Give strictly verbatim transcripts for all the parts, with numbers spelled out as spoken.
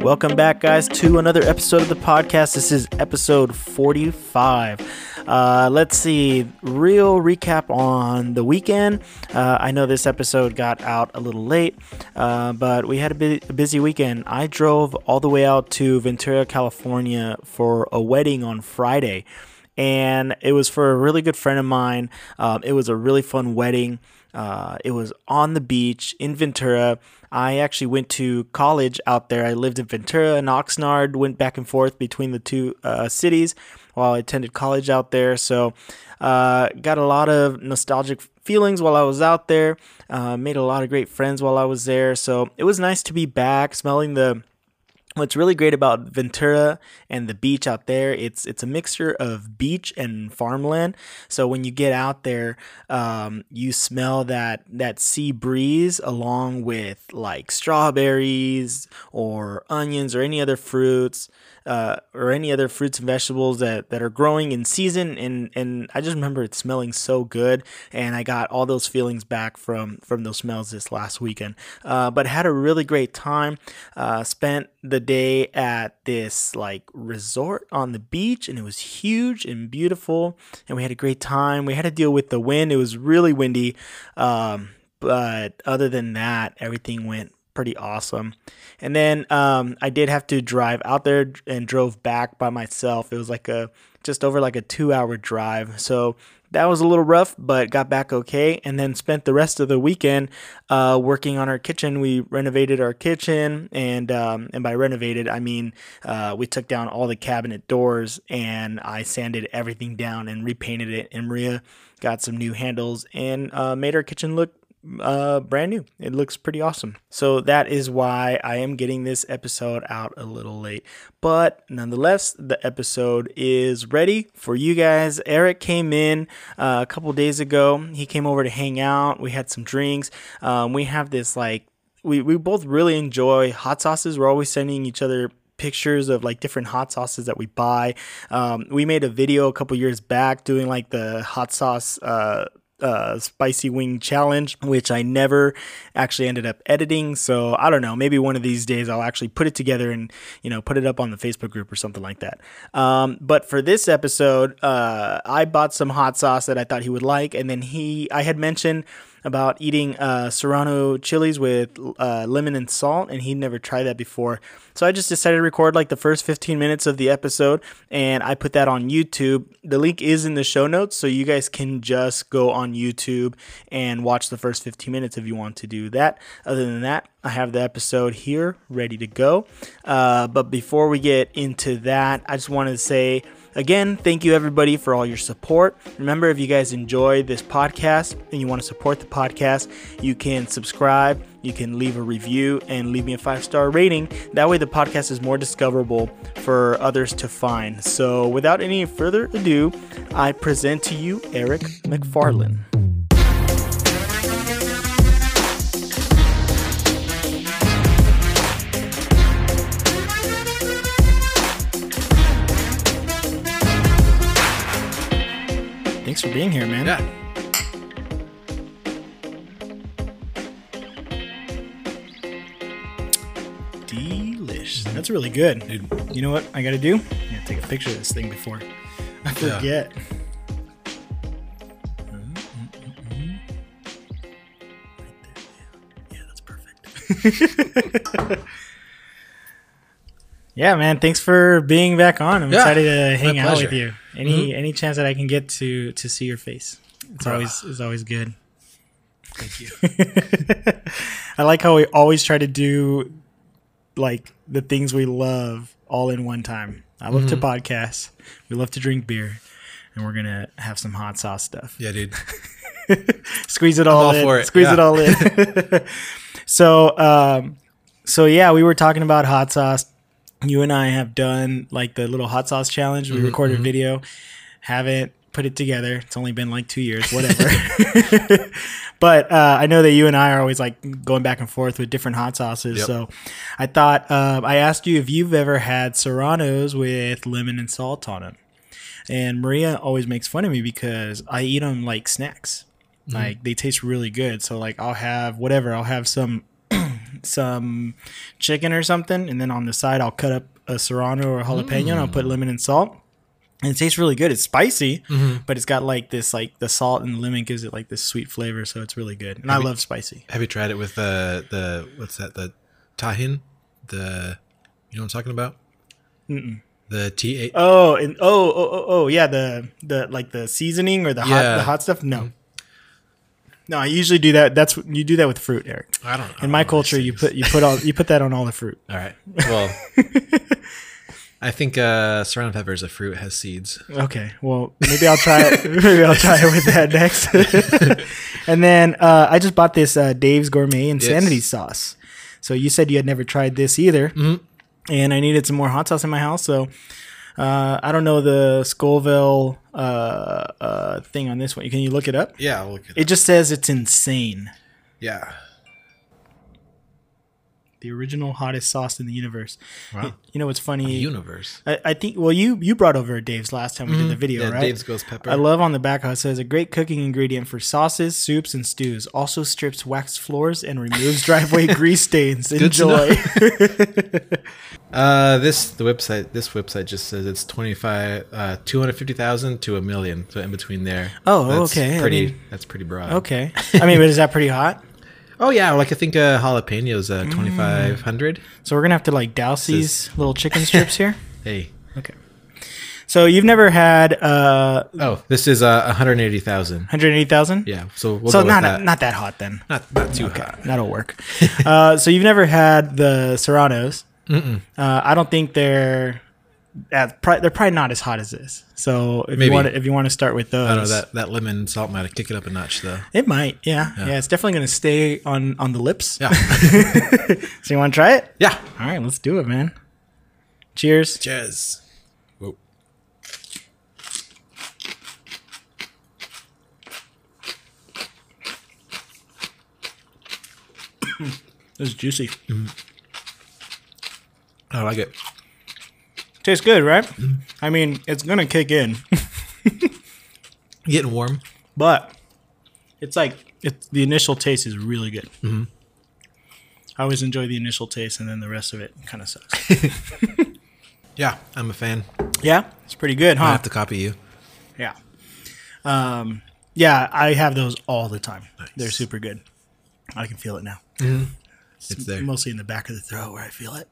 Welcome back, guys, to another episode of the podcast. This is episode forty-five. Uh, let's see, real recap on the weekend. Uh, I know this episode got out a little late, uh, but we had a, bu- a busy weekend. I drove all the way out to Ventura, California for a wedding on Friday, and it was for a really good friend of mine. Uh, it was a really fun wedding. Uh, it was on the beach in Ventura. I actually went to college out there. I lived in Ventura and Oxnard, went back and forth between the two uh, cities while I attended college out there. So uh, got a lot of nostalgic feelings while I was out there. Uh, made a lot of great friends while I was there. So it was nice to be back, smelling the... What's really great about Ventura and the beach out there, it's it's a mixture of beach and farmland. So when you get out there, um, you smell that that sea breeze along with like strawberries or onions or any other fruits uh, or any other fruits and vegetables that, that are growing in season. And, and I just remember it smelling so good. And I got all those feelings back from, from those smells this last weekend. Uh, but had a really great time. Uh, spent the day at this like resort on the beach, and it was huge and beautiful, and we had a great time. We had to deal with the wind. It was really windy, um but other than that, everything went pretty awesome. And then um I did have to drive out there and drove back by myself. It was like a just over like a two hour drive, so that was a little rough, but got back okay. And then spent the rest of the weekend uh, working on our kitchen. We renovated our kitchen, and um, and by renovated, I mean uh, we took down all the cabinet doors, and I sanded everything down and repainted it. And Maria got some new handles and uh, made our kitchen look uh, brand new. It looks pretty awesome. So that is why I am getting this episode out a little late. But nonetheless, the episode is ready for you guys. Eric came in uh, a couple days ago. He came over to hang out. We had some drinks. Um, we have this like, we, we both really enjoy hot sauces. We're always sending each other pictures of like different hot sauces that we buy. Um, we made a video a couple years back doing like the hot sauce uh Uh, spicy wing challenge, which I never actually ended up editing. So I don't know, maybe one of these days I'll actually put it together and, you know, put it up on the Facebook group or something like that. Um, but for this episode, uh, I bought some hot sauce that I thought he would like. And then he, I had mentioned about eating uh, Serrano chilies with uh, lemon and salt, and he'd never tried that before. So I just decided to record like the first fifteen minutes of the episode, and I put that on YouTube. The link is in the show notes, so you guys can just go on YouTube and watch the first fifteen minutes if you want to do that. Other than that, I have the episode here ready to go. Uh, but before we get into that, I just wanted to say, again, thank you everybody for all your support. Remember, if you guys enjoy this podcast and you want to support the podcast, you can subscribe, you can leave a review, and leave me a five-star rating. That way the podcast is more discoverable for others to find. So without any further ado, I present to you Eric McFarland. Thanks for being here, man. Yeah. Delish. That's really good. Dude. You know what I gotta do? I gotta take a picture of this thing before I forget. Yeah. Mm-hmm. Right there. Yeah. Yeah, that's perfect. Yeah, man. Thanks for being back on. I'm yeah, excited to hang out with you. Any mm-hmm. any chance that I can get to to see your face? It's uh, always is always good. Thank you. I like how we always try to do like the things we love all in one time. I love mm-hmm. to podcast. We love to drink beer, and we're gonna have some hot sauce stuff. Yeah, dude. Squeeze it all, all in. For it. Squeeze yeah. it all in. so, um, so yeah, we were talking about hot sauce. You and I have done like the little hot sauce challenge. We mm-hmm, recorded mm-hmm. video, haven't put it together. It's only been like two years, whatever. But uh, I know that you and I are always like going back and forth with different hot sauces. Yep. So I thought uh, I asked you if you've ever had Serranos with lemon and salt on them. And Maria always makes fun of me because I eat them like snacks. Mm. Like they taste really good. So like I'll have whatever. I'll have some some chicken or something, and then on the side I'll cut up a Serrano or a jalapeno, mm. and I'll put lemon and salt. And it tastes really good. It's spicy, mm-hmm. but it's got like this, like the salt and the lemon gives it like this sweet flavor. So it's really good. And have I you, love spicy. Have you tried it with the, uh, the, what's that? The tahin, the, you know what I'm talking about? Mm-mm. The T eight. Oh, and oh, oh, oh, oh, yeah. The, the, like the seasoning or the yeah. hot, the hot stuff. No, mm-hmm. no, I usually do that. That's you do that with fruit, Eric. I don't know. In my culture, you put, you put all, you put that on all the fruit. All right. Well, I think uh, Serrano pepper is a fruit, it has seeds. Okay, well, maybe I'll try it. Maybe I'll try it with that next. And then uh, I just bought this uh, Dave's Gourmet Insanity yes. sauce. So you said you had never tried this either, mm-hmm. and I needed some more hot sauce in my house. So uh, I don't know the Scoville uh, uh, thing on this one. Can you look it up? Yeah, I'll look it up. It just says it's insane. Yeah. The original hottest sauce in the universe. Wow. You know what's funny? The universe. I, I think, well, you you brought over Dave's last time we mm-hmm. did the video, yeah, right? Dave's Ghost Pepper. I love on the back how it says, a great cooking ingredient for sauces, soups, and stews. Also strips waxed floors and removes driveway grease stains. Enjoy. uh, this the website This website just says it's twenty-five uh, two hundred fifty thousand to a million. So in between there. Oh, that's okay. Pretty, I mean, that's pretty broad. Okay. I mean, but is that pretty hot? Oh, yeah. Like, I think uh, jalapenos uh, twenty-five hundred. Mm. So we're going to have to, like, douse these little chicken strips here? Hey. Okay. So you've never had... Uh, oh, this is uh, one hundred eighty thousand. one hundred eighty thousand? Yeah. So we'll so go not, with that. Not that hot, then. Not, not too okay. hot. That'll work. uh, so you've never had the Serranos. Mm-mm. Uh, I don't think they're... At, they're probably not as hot as this. So if Maybe. you want to, if you want to start with those, I don't know, that that lemon and salt might kick it up a notch, though. It might, yeah, yeah. yeah it's definitely going to stay on on the lips. Yeah. So you want to try it? Yeah. All right, let's do it, man. Cheers. Cheers. Whoa. This is juicy. Mm. I like it. Tastes good, right? Mm-hmm. I mean, it's gonna kick in. Getting warm, but it's like it's the initial taste is really good. Mm-hmm. I always enjoy the initial taste, and then the rest of it kind of sucks. Yeah, I'm a fan. Yeah, it's pretty good, huh? I have to copy you. Yeah, um, yeah, I have those all the time. Nice. They're super good. I can feel it now. Mm-hmm. It's, it's there, mostly in the back of the throat where I feel it.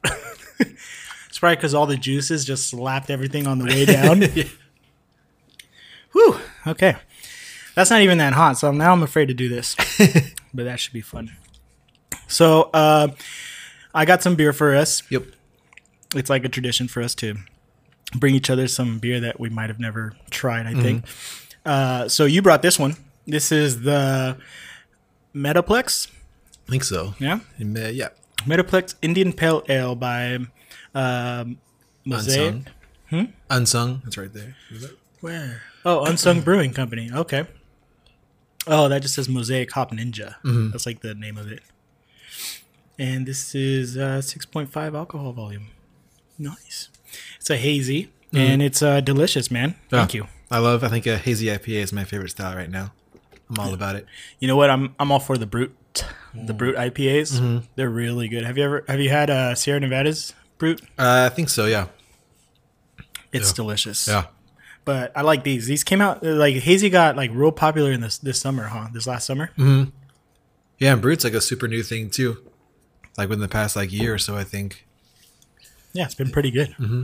It's probably because all the juices just slapped everything on the way down. Yeah. Whew. Okay. That's not even that hot, so now I'm afraid to do this. But that should be fun. So uh, I got some beer for us. Yep. It's like a tradition for us to bring each other some beer that we might have never tried, I mm-hmm. think. Uh, so you brought this one. This is the Metaplex. I think so. Yeah? Me- yeah. Metaplex Indian Pale Ale by... Um, Unsung. Hmm? Unsung. That's right there. Is that? Where? Oh, Unsung Brewing Company. Okay. Oh, that just says Mosaic Hop Ninja. Mm-hmm. That's like the name of it. And this is uh, six point five alcohol volume. Nice. It's a hazy, mm-hmm. and it's uh, delicious, man. Oh, thank you. I love, I think a hazy I P A is my favorite style right now. I'm all yeah. about it. You know what? I'm I'm all for the Brute. The Brute I P As. Mm-hmm. They're really good. Have you ever, have you had uh, Sierra Nevada's? Brute? Uh, I think so, yeah. It's yeah. delicious. Yeah. But I like these. These came out, like, hazy got, like, real popular in this this summer, huh? This last summer? Mm-hmm. Yeah, and Brute's, like, a super new thing, too. Like, within the past, like, year or so, I think. Yeah, it's been pretty good. Mm-hmm.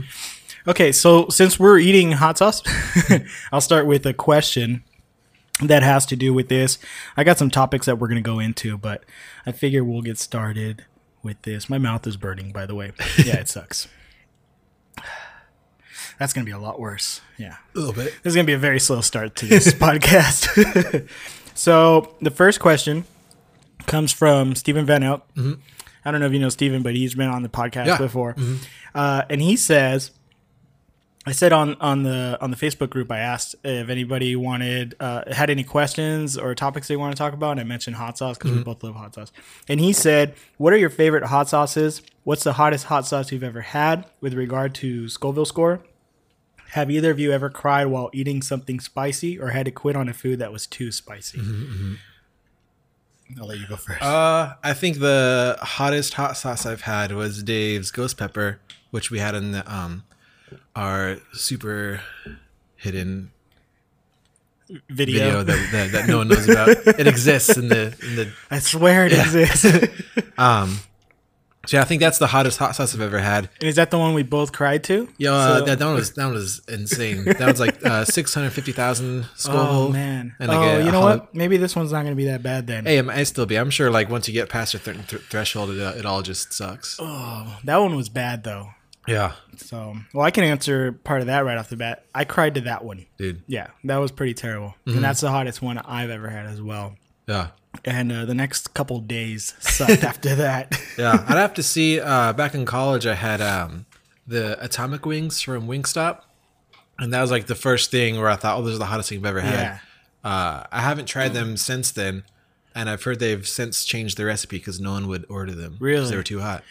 Okay, so since we're eating hot sauce, I'll start with a question that has to do with this. I got some topics that we're going to go into, but I figure we'll get started with this. My mouth is burning, by the way. Yeah, it sucks. That's going to be a lot worse. Yeah. A little bit. This is going to be a very slow start to this podcast. So the first question comes from Stephen Van Out. Mm-hmm. I don't know if you know Stephen, but he's been on the podcast yeah. before. Mm-hmm. Uh, and he says, I said on, on the on the Facebook group, I asked if anybody wanted uh, had any questions or topics they want to talk about, and I mentioned hot sauce because mm-hmm. we both love hot sauce. And he said, "What are your favorite hot sauces? What's the hottest hot sauce you've ever had with regard to Scoville score? Have either of you ever cried while eating something spicy or had to quit on a food that was too spicy? Mm-hmm, mm-hmm. I'll let you go first. Uh, I think the hottest hot sauce I've had was Dave's Ghost Pepper, which we had in the, um, our super hidden video, video that, that, that no one knows about. It exists in the, in the. I swear it yeah. exists. um, so yeah, I think that's the hottest hot sauce I've ever had. And is that the one we both cried to? Yeah, uh, so. that, that one was that one was insane. That was like uh, six hundred fifty thousand. Oh man! And oh, like a, you know hol- what? Maybe this one's not going to be that bad then. Hey, it might still be. I'm sure. Like once you get past your th- th- threshold, it, uh, it all just sucks. Oh, that one was bad though. Yeah. So, well, I can answer part of that right off the bat. I cried to that one, dude. Yeah, that was pretty terrible, mm-hmm. and that's the hottest one I've ever had as well. Yeah. And uh, the next couple days sucked after that. Yeah, I'd have to see. Uh, back in college, I had um, the atomic wings from Wingstop, and that was like the first thing where I thought, "Oh, this is the hottest thing I've ever had." Yeah. Uh, I haven't tried mm. them since then, and I've heard they've since changed the recipe because no one would order them. Really, because they were too hot.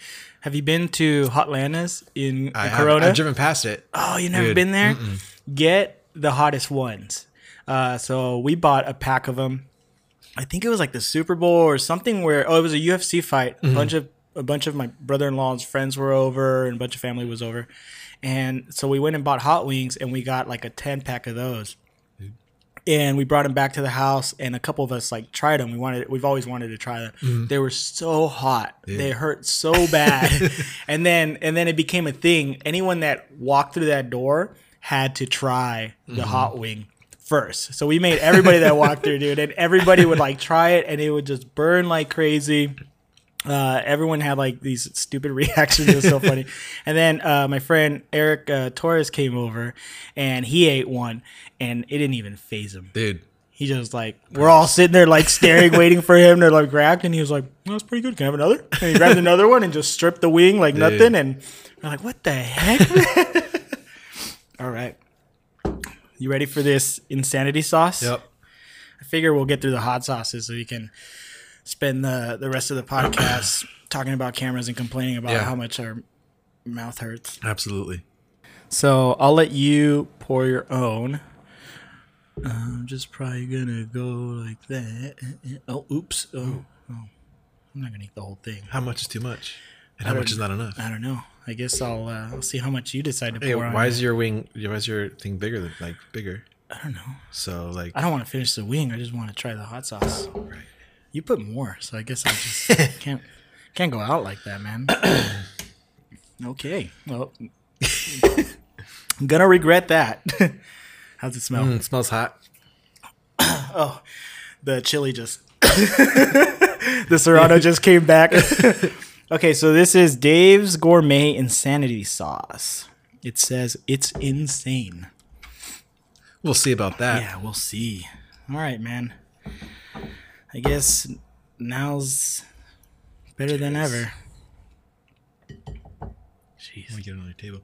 Have you been to Hotlanta's in, in I Corona? I've driven past it. Oh, you never Dude. been there? Mm-mm. Get the hottest ones. Uh, so we bought a pack of them. I think it was like the Super Bowl or something where oh, it was a U F C fight. Mm-hmm. A bunch of a bunch of my brother-in-law's friends were over and a bunch of family was over. And so we went and bought hot wings and we got like a ten pack of those. Dude. And we brought them back to the house and a couple of us like tried them. We wanted we've always wanted to try them. Mm-hmm. They were so hot. Dude. They hurt so bad. and then and then it became a thing. Anyone that walked through that door had to try the mm-hmm. hot wing. First. So we made everybody that walked through, dude, and everybody would like try it and it would just burn like crazy. Uh, everyone had like these stupid reactions. It was so funny. And then uh, my friend Eric uh, Torres came over and he ate one and it didn't even faze him. Dude. He just like, we're all sitting there like staring, waiting for him. They're like grabbed and he was like, oh, that's pretty good. Can I have another? And he grabbed another one and just stripped the wing like Dude. nothing. And we're like, what the heck? All right. You ready for this insanity sauce? Yep. I figure we'll get through the hot sauces so we can spend the, the rest of the podcast talking about cameras and complaining about yeah. how much our mouth hurts. Absolutely. So I'll let you pour your own. I'm just probably going to go like that. Oh, oops. Oh, oh. I'm not going to eat the whole thing. How much is too much? And how much is not enough? I don't know. I guess I'll uh, I'll see how much you decide to pour hey, why on. Why is your wing? Why is your thing bigger than like bigger? I don't know. So like, I don't want to finish the wing. I just want to try the hot sauce. Right. You put more, so I guess I just can't can't go out like that, man. Okay. Well, I'm gonna regret that. How's it smell? Mm, it smells hot. Oh, the chili just the Serrano just came back. Okay, so this is Dave's Gourmet Insanity Sauce. It says it's insane. We'll see about that. Yeah, we'll see. All right, man. I guess now's better Cheers. than ever. Jeez. Let me get another table.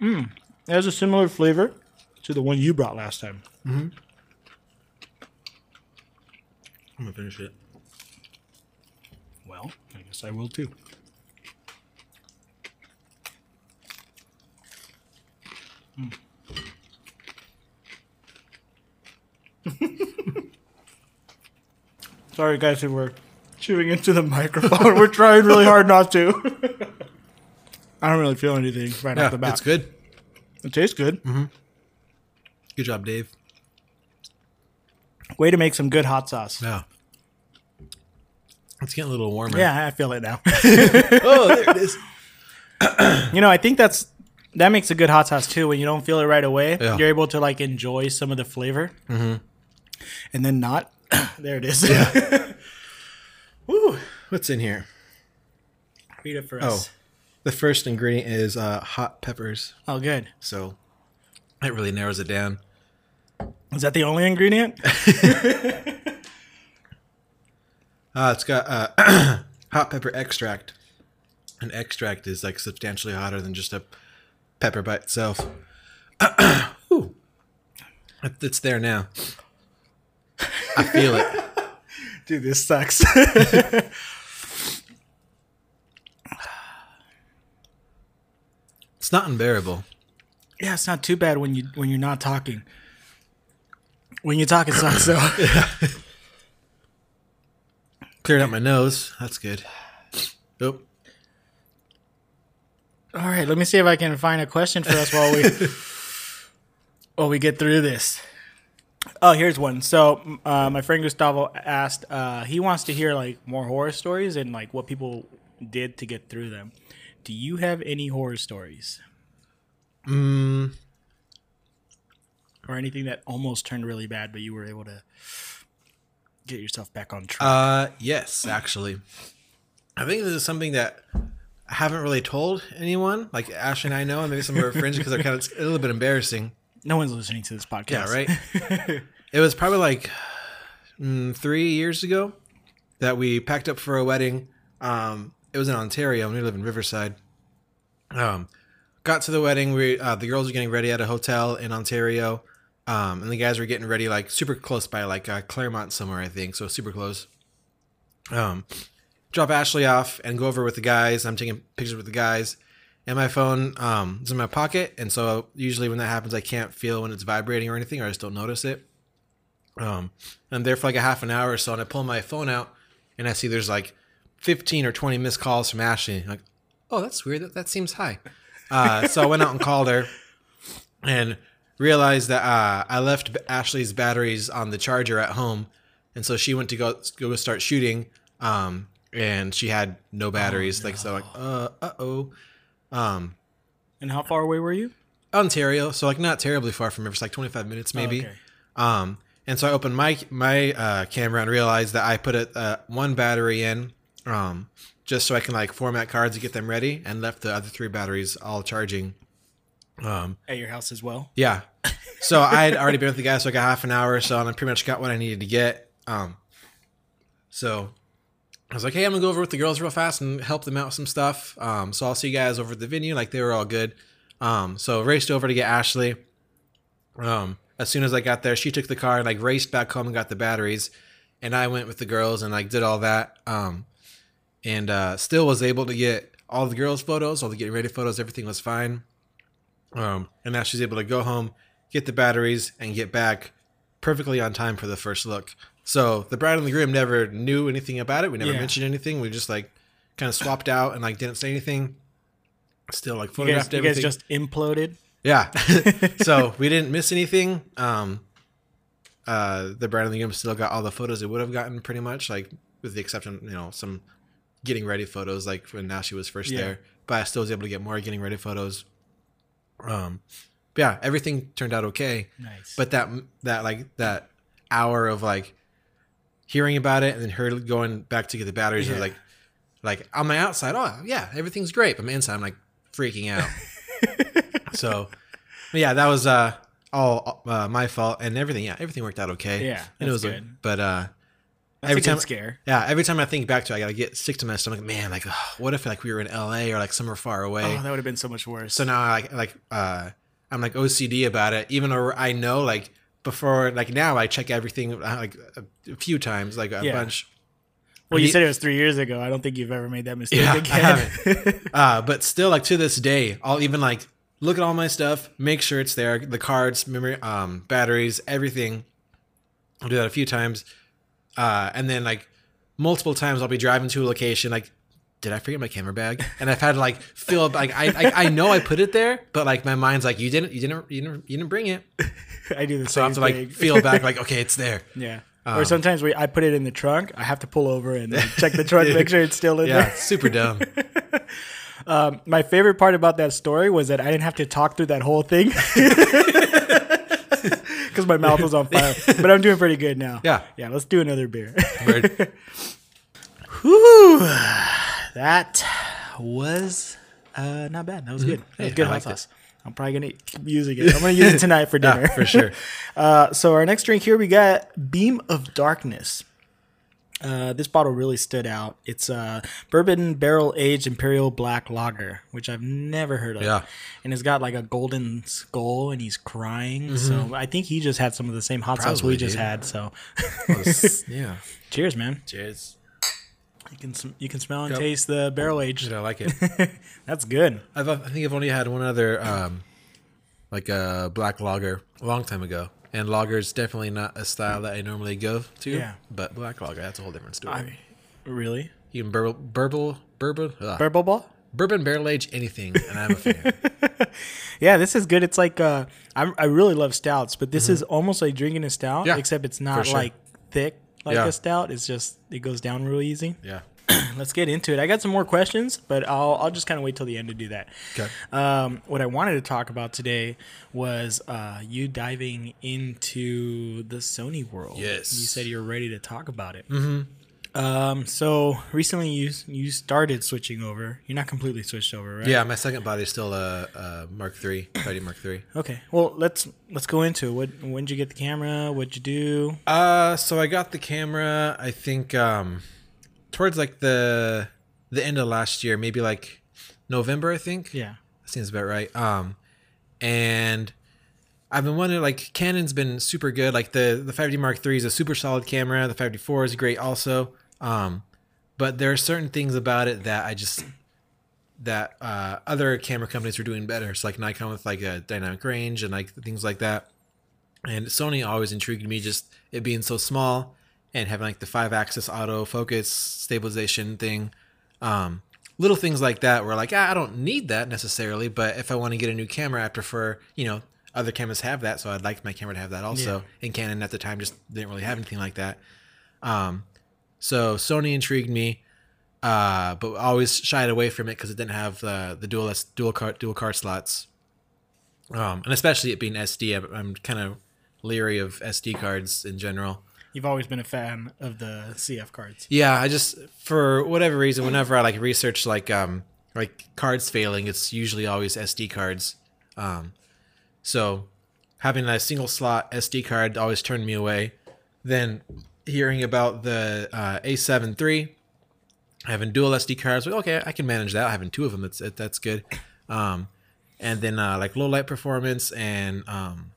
Mmm. It has a similar flavor to the one you brought last time. Mm-hmm. I'm gonna finish it. Well, I guess I will too. Mm. Sorry, guys, if we're chewing into the microphone. We're trying really hard not to. I don't really feel anything right yeah, off the bat. It's good. It tastes good. Mm-hmm. Good job, Dave. Way to make some good hot sauce. Yeah. It's getting a little warmer. Yeah, I feel it now. Oh, there it is. You know, I think that's that makes a good hot sauce too. When you don't feel it right away, yeah. you're able to like enjoy some of the flavor, mm-hmm. and then not. There it is. Yeah. Woo! What's in here? Read it for us. Oh, the first ingredient is uh, hot peppers. Oh, good. So that really narrows it down. Is that the only ingredient? uh, it's got uh, hot pepper extract. An extract is like substantially hotter than just a pepper by itself. Ooh. It's there now. I feel it. Dude, this sucks. It's not unbearable. Yeah, it's not too bad when you when you're not talking. When you talk, it's not so. Yeah. Cleared out my nose. That's good. Oh. All right, let me see if I can find a question for us while we while we get through this. Oh, here's one. So uh, my friend Gustavo asked, uh, he wants to hear like more horror stories and like what people did to get through them. Do you have any horror stories? Mm. Or anything that almost turned really bad, but you were able to get yourself back on track? Uh, yes, actually. I think this is something that I haven't really told anyone. Like Ashley and I know, and maybe some of our friends, because they're kind of a little bit embarrassing. No one's listening to this podcast. Yeah, right? It was probably like mm, three years ago that we packed up for a wedding. Um, it was in Ontario, and we live in Riverside. Um, got to the wedding. We uh, the girls were getting ready at a hotel in Ontario, um, and the guys were getting ready like super close by, like uh, Claremont somewhere, I think. So super close. Um, drop Ashley off and go over with the guys. I'm taking pictures with the guys. And my phone um, is in my pocket, and so usually when that happens, I can't feel when it's vibrating or anything, or I just don't notice it. Um, and I'm there for like a half an hour or so, and I pull my phone out, and I see there's like fifteen or twenty missed calls from Ashley. I'm like, oh, that's weird. That, that seems high. Uh, so I went out and called her and realized that uh, I left Ashley's batteries on the charger at home, and so she went to go, go start shooting, um, and she had no batteries. Oh, no. Like so, like, uh, uh-oh. Um, and how far away were you? Ontario, so like not terribly far from Riverside, like twenty-five minutes maybe. Oh, okay. Um, and so I opened my my uh, camera and realized that I put a, uh, one battery in, um, just so I can like format cards and get them ready, and left the other three batteries all charging. Um, at your house as well? Yeah. So I had already been with the guys for like a half an hour or so, and I pretty much got what I needed to get. Um, so. I was like, hey, I'm going to go over with the girls real fast and help them out with some stuff. Um, so I'll see you guys over at the venue. Like, they were all good. Um, so raced over to get Ashley. Um, as soon as I got there, she took the car and, like, raced back home and got the batteries. And I went with the girls and, like, did all that. Um, and uh, still was able to get all the girls' photos, all the getting ready photos. Everything was fine. Um, and Ashley's able to go home, get the batteries, and get back perfectly on time for the first look. So the bride and the groom never knew anything about it. We never yeah. mentioned anything. We just like kind of swapped out and like didn't say anything. Still like photographed you guys, everything. You guys just imploded. Yeah. So we didn't miss anything. Um, uh, the bride and the groom still got all the photos they would have gotten pretty much, like with the exception, you know, some getting ready photos, like when Nashi was first yeah. there. But I still was able to get more getting ready photos. Um, yeah, everything turned out okay. Nice. But that that like that hour of like. Hearing about it and then her going back to get the batteries yeah. and like, like on my outside, oh yeah, everything's great. But my inside, I'm like freaking out. So, yeah, that was uh, all uh, my fault and everything. Yeah, everything worked out okay. Yeah, and it was good. Like, but uh, that's every a good time, scare. Yeah, every time I think back to, it, I gotta get sick to my stomach. Man, like, ugh, what if like we were in L A or like somewhere far away? Oh, that would have been so much worse. So now I like like uh, I'm like O C D about it, even though I know like. Before, like now, I check everything like a few times, like a yeah. bunch. Well, you said it was three years ago. I don't think you've ever made that mistake yeah, again. I haven't. uh, but still, like to this day, I'll even like look at all my stuff, make sure it's there, the cards, memory, um, batteries, everything. I'll do that a few times, uh, and then like multiple times, I'll be driving to a location. Like, did I forget my camera bag? And I've had to like fill up. Like I, I, I know I put it there, but like my mind's like, you didn't, you didn't, you didn't, you didn't bring it. I do the so same I have to like thing. Feel back like, okay, it's there. Yeah. Um, or sometimes we, I put it in the trunk. I have to pull over and like, check the trunk, make sure it's still in yeah, there. Yeah, super dumb. um, my favorite part about that story was that I didn't have to talk through that whole thing because my mouth was on fire. But I'm doing pretty good now. Yeah. Yeah, let's do another beer. Word. Whew. That was uh, not bad. That was good. That was good hot sauce. I'm probably going to keep using it. I'm going to use it tonight for dinner. Yeah, for sure. uh, so our next drink here, we got Beam of Darkness. Uh, this bottle really stood out. It's a bourbon barrel aged imperial black lager, which I've never heard of. Yeah. And it's got like a golden skull and he's crying. Mm-hmm. So I think he just had some of the same hot probably sauce we did. Just had. So well, yeah. Cheers, man. Cheers. You can sm- you can smell and yep. taste the barrel age. I like it. That's good. I've, I think I've only had one other, um, like a black lager, a long time ago. And lager is definitely not a style that I normally go to. Yeah. But black lager, that's a whole different story. I mean, really? You can burble, burble, bourbon, burble ball? Bourbon barrel age anything, and I'm a fan. Yeah, this is good. It's like uh, I I really love stouts, but this mm-hmm. is almost like drinking a stout, yeah, except it's not sure. like thick like yeah. a stout. It's just it goes down real easy. Yeah. Let's get into it. I got some more questions, but I'll I'll just kind of wait till the end to do that. Okay. Um, what I wanted to talk about today was uh, you diving into the Sony world. Yes. You said you're ready to talk about it. Mm-hmm. Um, so recently you, you started switching over. You're not completely switched over, right? Yeah. My second body is still a, a Mark three, five D Mark three. Okay. Well, let's, let's go into it. What, when did you get the camera? What'd you do? Uh, so I got the camera, I think, um, towards like the, the end of last year, maybe like November, I think. Yeah. That seems about right. Um, and I've been wondering, like, Canon's been super good. Like the, the five D Mark three is a super solid camera. The five D four is great also. Um, but there are certain things about it that I just, that uh, other camera companies were doing better. It's like Nikon with like a dynamic range and like things like that. And Sony always intrigued me, just it being so small and having like the five axis auto focus stabilization thing. Um, little things like that were like, ah, I don't need that necessarily, but if I want to get a new camera, I prefer, you know, other cameras have that. So I'd like my camera to have that also. Yeah. And Canon at the time just didn't really have anything like that. Um, So Sony intrigued me, uh, but always shied away from it because it didn't have uh, the dual S, dual card dual card slots, um, and especially it being S D. I'm, I'm kind of leery of S D cards in general. You've always been a fan of the C F cards. Yeah, I just for whatever reason, whenever I like research like um, like cards failing, it's usually always S D cards. Um, so having a single slot S D card always turned me away. Then hearing about the uh, A seven three, having dual S D cards, like, okay, I can manage that. Having two of them, it's, it, that's good. Um, and then uh, like low light performance and um,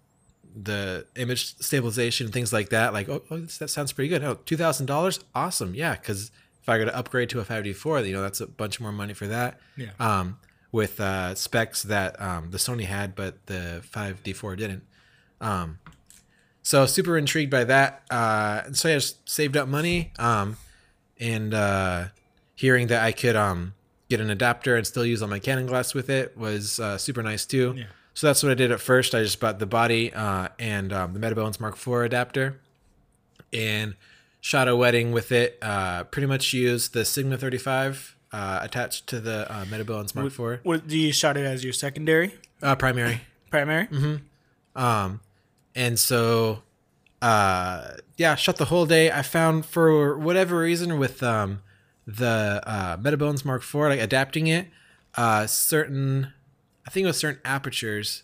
the image stabilization, things like that. Like, oh, oh that sounds pretty good. Oh, two thousand dollars, awesome, yeah. Because if I were to upgrade to a five D four, you know, that's a bunch more money for that. Yeah. Um, with uh, specs that um, the Sony had, but the five D four didn't. Um, So super intrigued by that. Uh, so I just saved up money um, and uh, hearing that I could um, get an adapter and still use all my Canon glass with it was uh, super nice too. Yeah. So that's what I did at first. I just bought the body uh, and um, the Metabones Mark four adapter and shot a wedding with it. Uh, pretty much used the Sigma thirty-five uh, attached to the uh, Metabones Mark what, four. What, do you shot it as your secondary? Uh, primary. Primary? Mm-hmm. Um, And so, uh, yeah, shot the whole day. I found for whatever reason with um, the uh, Metabones Mark four, like adapting it, uh, certain, I think it was certain apertures,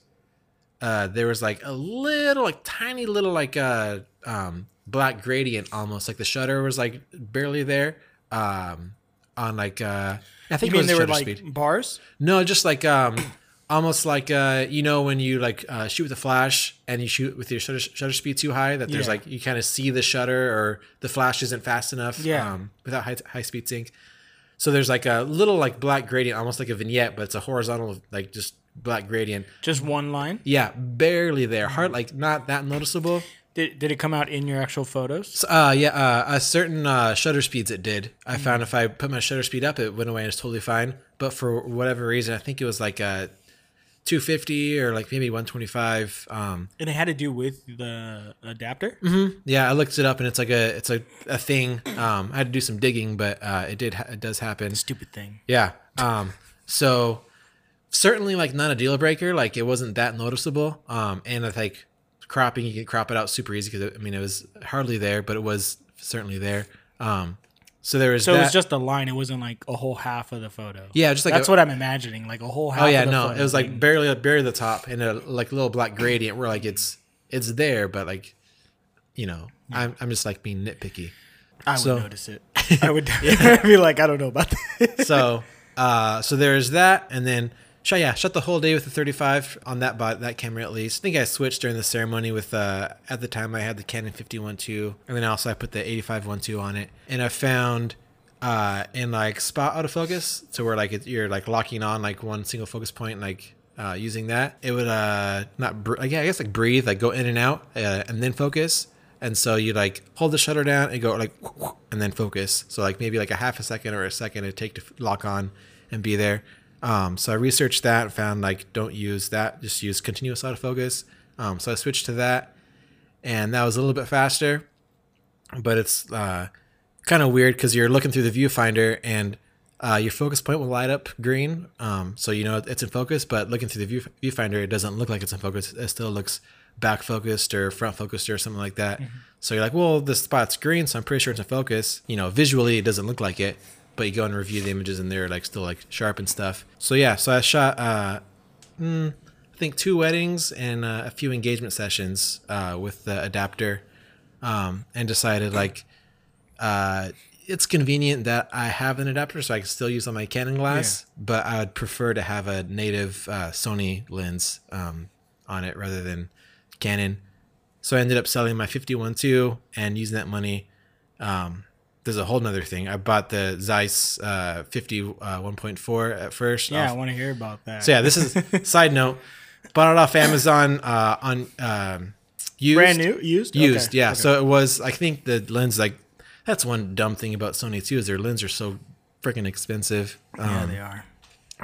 uh, there was like a little, like tiny little like uh, um, black gradient almost. Like the shutter was like barely there um, on like, uh, I think you mean it was they were like speed. Bars? No, just like... Um, almost like, uh, you know, when you like uh, shoot with a flash and you shoot with your shutter, shutter speed too high, that there's yeah. like, you kind of see the shutter or the flash isn't fast enough yeah. um, without high, high speed sync. So there's like a little like black gradient, almost like a vignette, but it's a horizontal, like just black gradient. Just one line? Yeah, barely there. Hard, like not that noticeable. Did did it come out in your actual photos? So, uh, yeah, uh, a certain uh, shutter speeds it did. I mm-hmm. found if I put my shutter speed up, it went away and it's totally fine. But for whatever reason, I think it was like a, two fifty or like maybe one twenty-five. Um, and it had to do with the adapter? Mm-hmm. Yeah, I looked it up and it's like a it's a, a thing. Um, I had to do some digging, but uh, it did ha- it does happen. Stupid thing. Yeah. Um, so certainly like not a deal breaker. Like it wasn't that noticeable. Um, and I think cropping, you can crop it out super easy because I mean it was hardly there, but it was certainly there. Um, So there was. So that. It was just a line. It wasn't like a whole half of the photo. Yeah, just like that's a, what I'm imagining, like a whole half. Oh yeah, of the no, photo. It was like barely, barely the top and a like little black gradient where like it's it's there, but like, you know, yeah. I'm I'm just like being nitpicky. I so, would notice it. I would be like, I don't know about that. So, uh, so there is that, and then shot yeah, shot the whole day with the thirty-five on that bot that camera at least. I think I switched during the ceremony with uh at the time I had the Canon fifty one two, and then also I put the eighty-five one two on it. And I found uh, and like spot out of focus to where like it, you're like locking on like one single focus point and like uh, using that, it would uh, not br- yeah I guess like breathe, like go in and out uh, and then focus. And so you like hold the shutter down and go like and then focus. So like maybe like a half a second or a second it'd take to lock on and be there. Um, so I researched that and found like don't use that, just use continuous autofocus. Um, so I switched to that, and that was a little bit faster, but it's uh, kind of weird because you're looking through the viewfinder and uh, your focus point will light up green. Um, so you know it's in focus, but looking through the view, viewfinder, it doesn't look like it's in focus. It still looks back focused or front focused or something like that. Mm-hmm. So you're like, well, this spot's green, so I'm pretty sure it's in focus. You know, visually it doesn't look like it, but you go and review the images and they're like still like sharp and stuff. So yeah, so I shot uh, mm, I think two weddings and uh, a few engagement sessions uh, with the adapter, um, and decided like uh, it's convenient that I have an adapter so I can still use on my Canon glass, yeah. but I would prefer to have a native uh, Sony lens um, on it rather than Canon. So I ended up selling my fifty one two and using that money. Um, there's a whole nother thing. I bought the Zeiss uh, fifty one point four at first. Yeah, off. I want to hear about that. So yeah, this is side note. Bought it off Amazon uh, on um, used. Brand new? Used? Used, okay. yeah. Okay. So it was, I think the lens, like, that's one dumb thing about Sony too, is their lenses are so freaking expensive. Um, yeah, they are.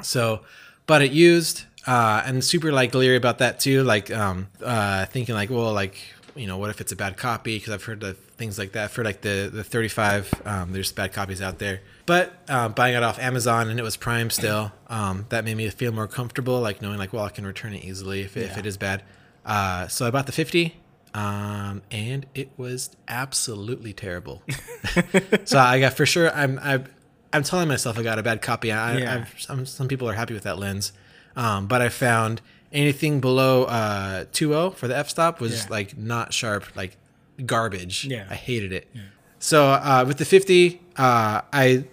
So bought it used. Uh, and super like leery about that too, like um, uh, thinking like, well, like, you know, what if it's a bad copy? Because I've heard of things like that for like the, the thirty-five, um, there's bad copies out there. But uh, buying it off Amazon and it was Prime still, um, that made me feel more comfortable, like knowing like, well, I can return it easily if, yeah. if it is bad. Uh, so I bought the fifty um, and it was absolutely terrible. So I got for sure, I'm I, I'm telling myself I got a bad copy. I, yeah. I've, some, some people are happy with that lens. Um, but I found anything below uh, two point oh for the f-stop was yeah. like not sharp, like garbage. Yeah. I hated it. Yeah. So uh, with the fifty, uh, I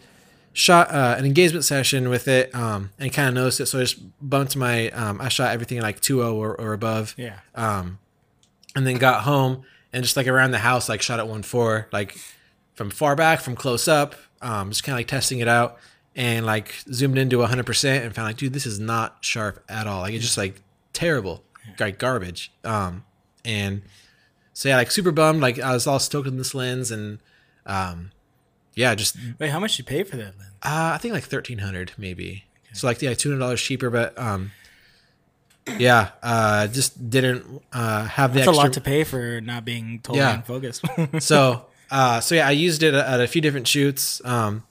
shot uh, an engagement session with it um, and kind of noticed it. So I just bumped my, um, I shot everything like two point oh or, or above. Yeah. Um, and then got home and just like around the house, like shot at one point four, like from far back, from close up, um, just kind of like testing it out. And like zoomed into one hundred percent and found like, dude, this is not sharp at all. Like it's just like terrible, like garbage. Um, and so yeah, like super bummed. Like I was all stoked on this lens, and um, yeah, just wait. How much did you pay for that lens? Uh, I think like thirteen hundred maybe. Okay. So like yeah, two hundred dollars cheaper, but um, yeah, uh, just didn't uh have the. That's extra... a lot to pay for not being totally yeah. in focus. so uh, so yeah, I used it at a few different shoots. Um.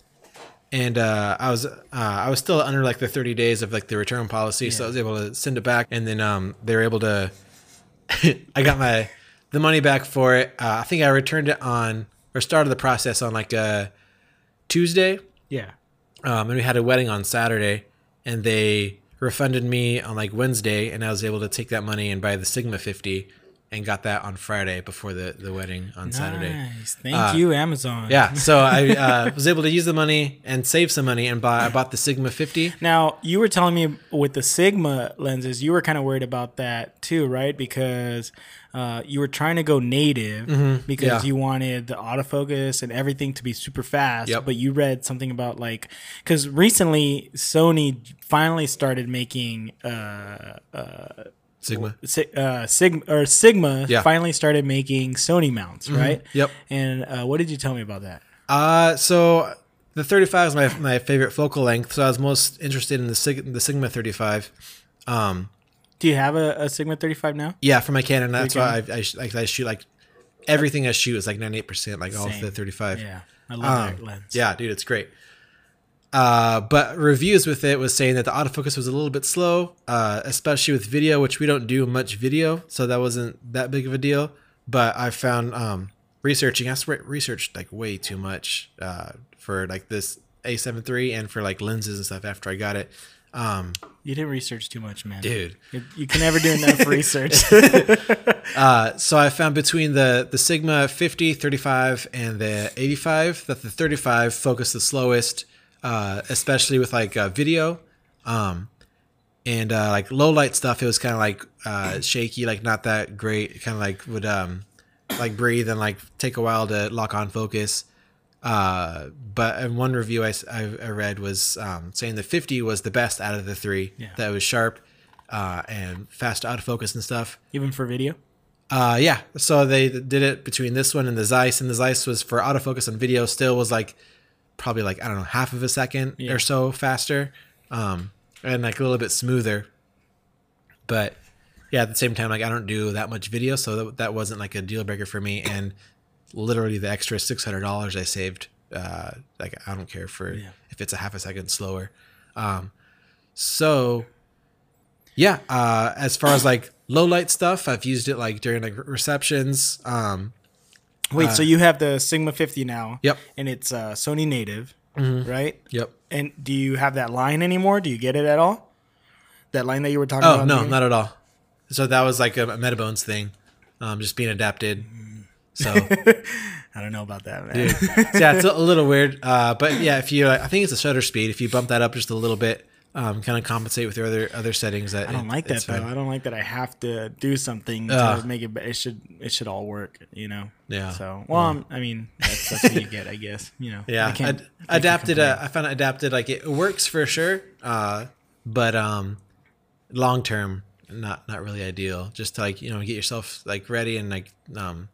And uh, I was uh, I was still under like the thirty days of like the return policy, yeah. so I was able to send it back, and then um, they were able to. I got my the money back for it. Uh, I think I returned it on or started the process on like a Tuesday. Yeah. Um, and we had a wedding on Saturday, and they refunded me on like Wednesday, and I was able to take that money and buy the Sigma fifty. And got that on Friday before the, the wedding on nice. Saturday. Thank uh, you, Amazon. Yeah, so I uh, was able to use the money and save some money and buy. I bought the Sigma fifty. Now, you were telling me with the Sigma lenses, you were kind of worried about that too, right? Because uh, you were trying to go native mm-hmm. because yeah. you wanted the autofocus and everything to be super fast. Yep. But you read something about like, because recently Sony finally started making uh, uh Sigma, uh, Sigma or Sigma yeah. finally started making Sony mounts, right? Mm-hmm. Yep. And uh, what did you tell me about that? Uh, so the thirty-five is my my favorite focal length, so I was most interested in the Sig- the Sigma thirty-five. Um, Do you have a, a Sigma thirty-five now? Yeah, for my Canon. That's why I I, I I shoot like everything I shoot is like ninety-eight percent, like Same. All of the thirty-five. Yeah, I love um, that lens. Yeah, dude, it's great. Uh, but reviews with it was saying that the autofocus was a little bit slow, uh, especially with video, which we don't do much video. So that wasn't that big of a deal, but I found, um, researching, I swear, researched like way too much, uh, for like this a seven three and for like lenses and stuff after I got it. Um, you didn't research too much, man, dude, you, you can never do enough research. uh, so I found between the, the Sigma fifty, thirty-five and the eighty-five that the thirty-five focused the slowest. Uh, especially with like uh, video um, and uh, like low light stuff, it was kind of like uh, shaky, like not that great. Kind of like would um, like breathe and like take a while to lock on focus. Uh, but in one review I, I read was um, saying the fifty was the best out of the three. Yeah. That was sharp uh, and fast autofocus and stuff. Even for video? Uh, yeah. So they did it between this one and the Zeiss. And the Zeiss was for autofocus on video, still was like probably like, I don't know, half of a second yeah. or so faster. Um, and like a little bit smoother. But yeah, at the same time, like I don't do that much video, so that, that wasn't like a deal breaker for me. And literally the extra six hundred dollars I saved, uh, like I don't care for yeah. if it's a half a second slower. Um, so yeah, uh, as far as like low light stuff, I've used it like during like receptions. Um, Wait, uh, so you have the Sigma fifty now? Yep. And it's uh, Sony native, mm-hmm. right? Yep. And do you have that line anymore? Do you get it at all? That line that you were talking oh, about? Oh, no, not at all. So that was like a Metabones thing, um, just being adapted. So I don't know about that, man. Dude. Yeah, it's a little weird. Uh, but yeah, if you, I think it's a shutter speed. If you bump that up just a little bit, um, kind of compensate with your other other settings. That I don't it, like that though. Fine. I don't like that I have to do something to uh, make it. It should it should all work, you know. Yeah. So well, mm. I mean, that's, that's what you get, I guess. You know. Yeah. I can't, Ad- I adapted. Uh, I found adapted like it works for sure, uh, but um, long term. Not not really ideal. Just to like, you know, get yourself like ready and like um,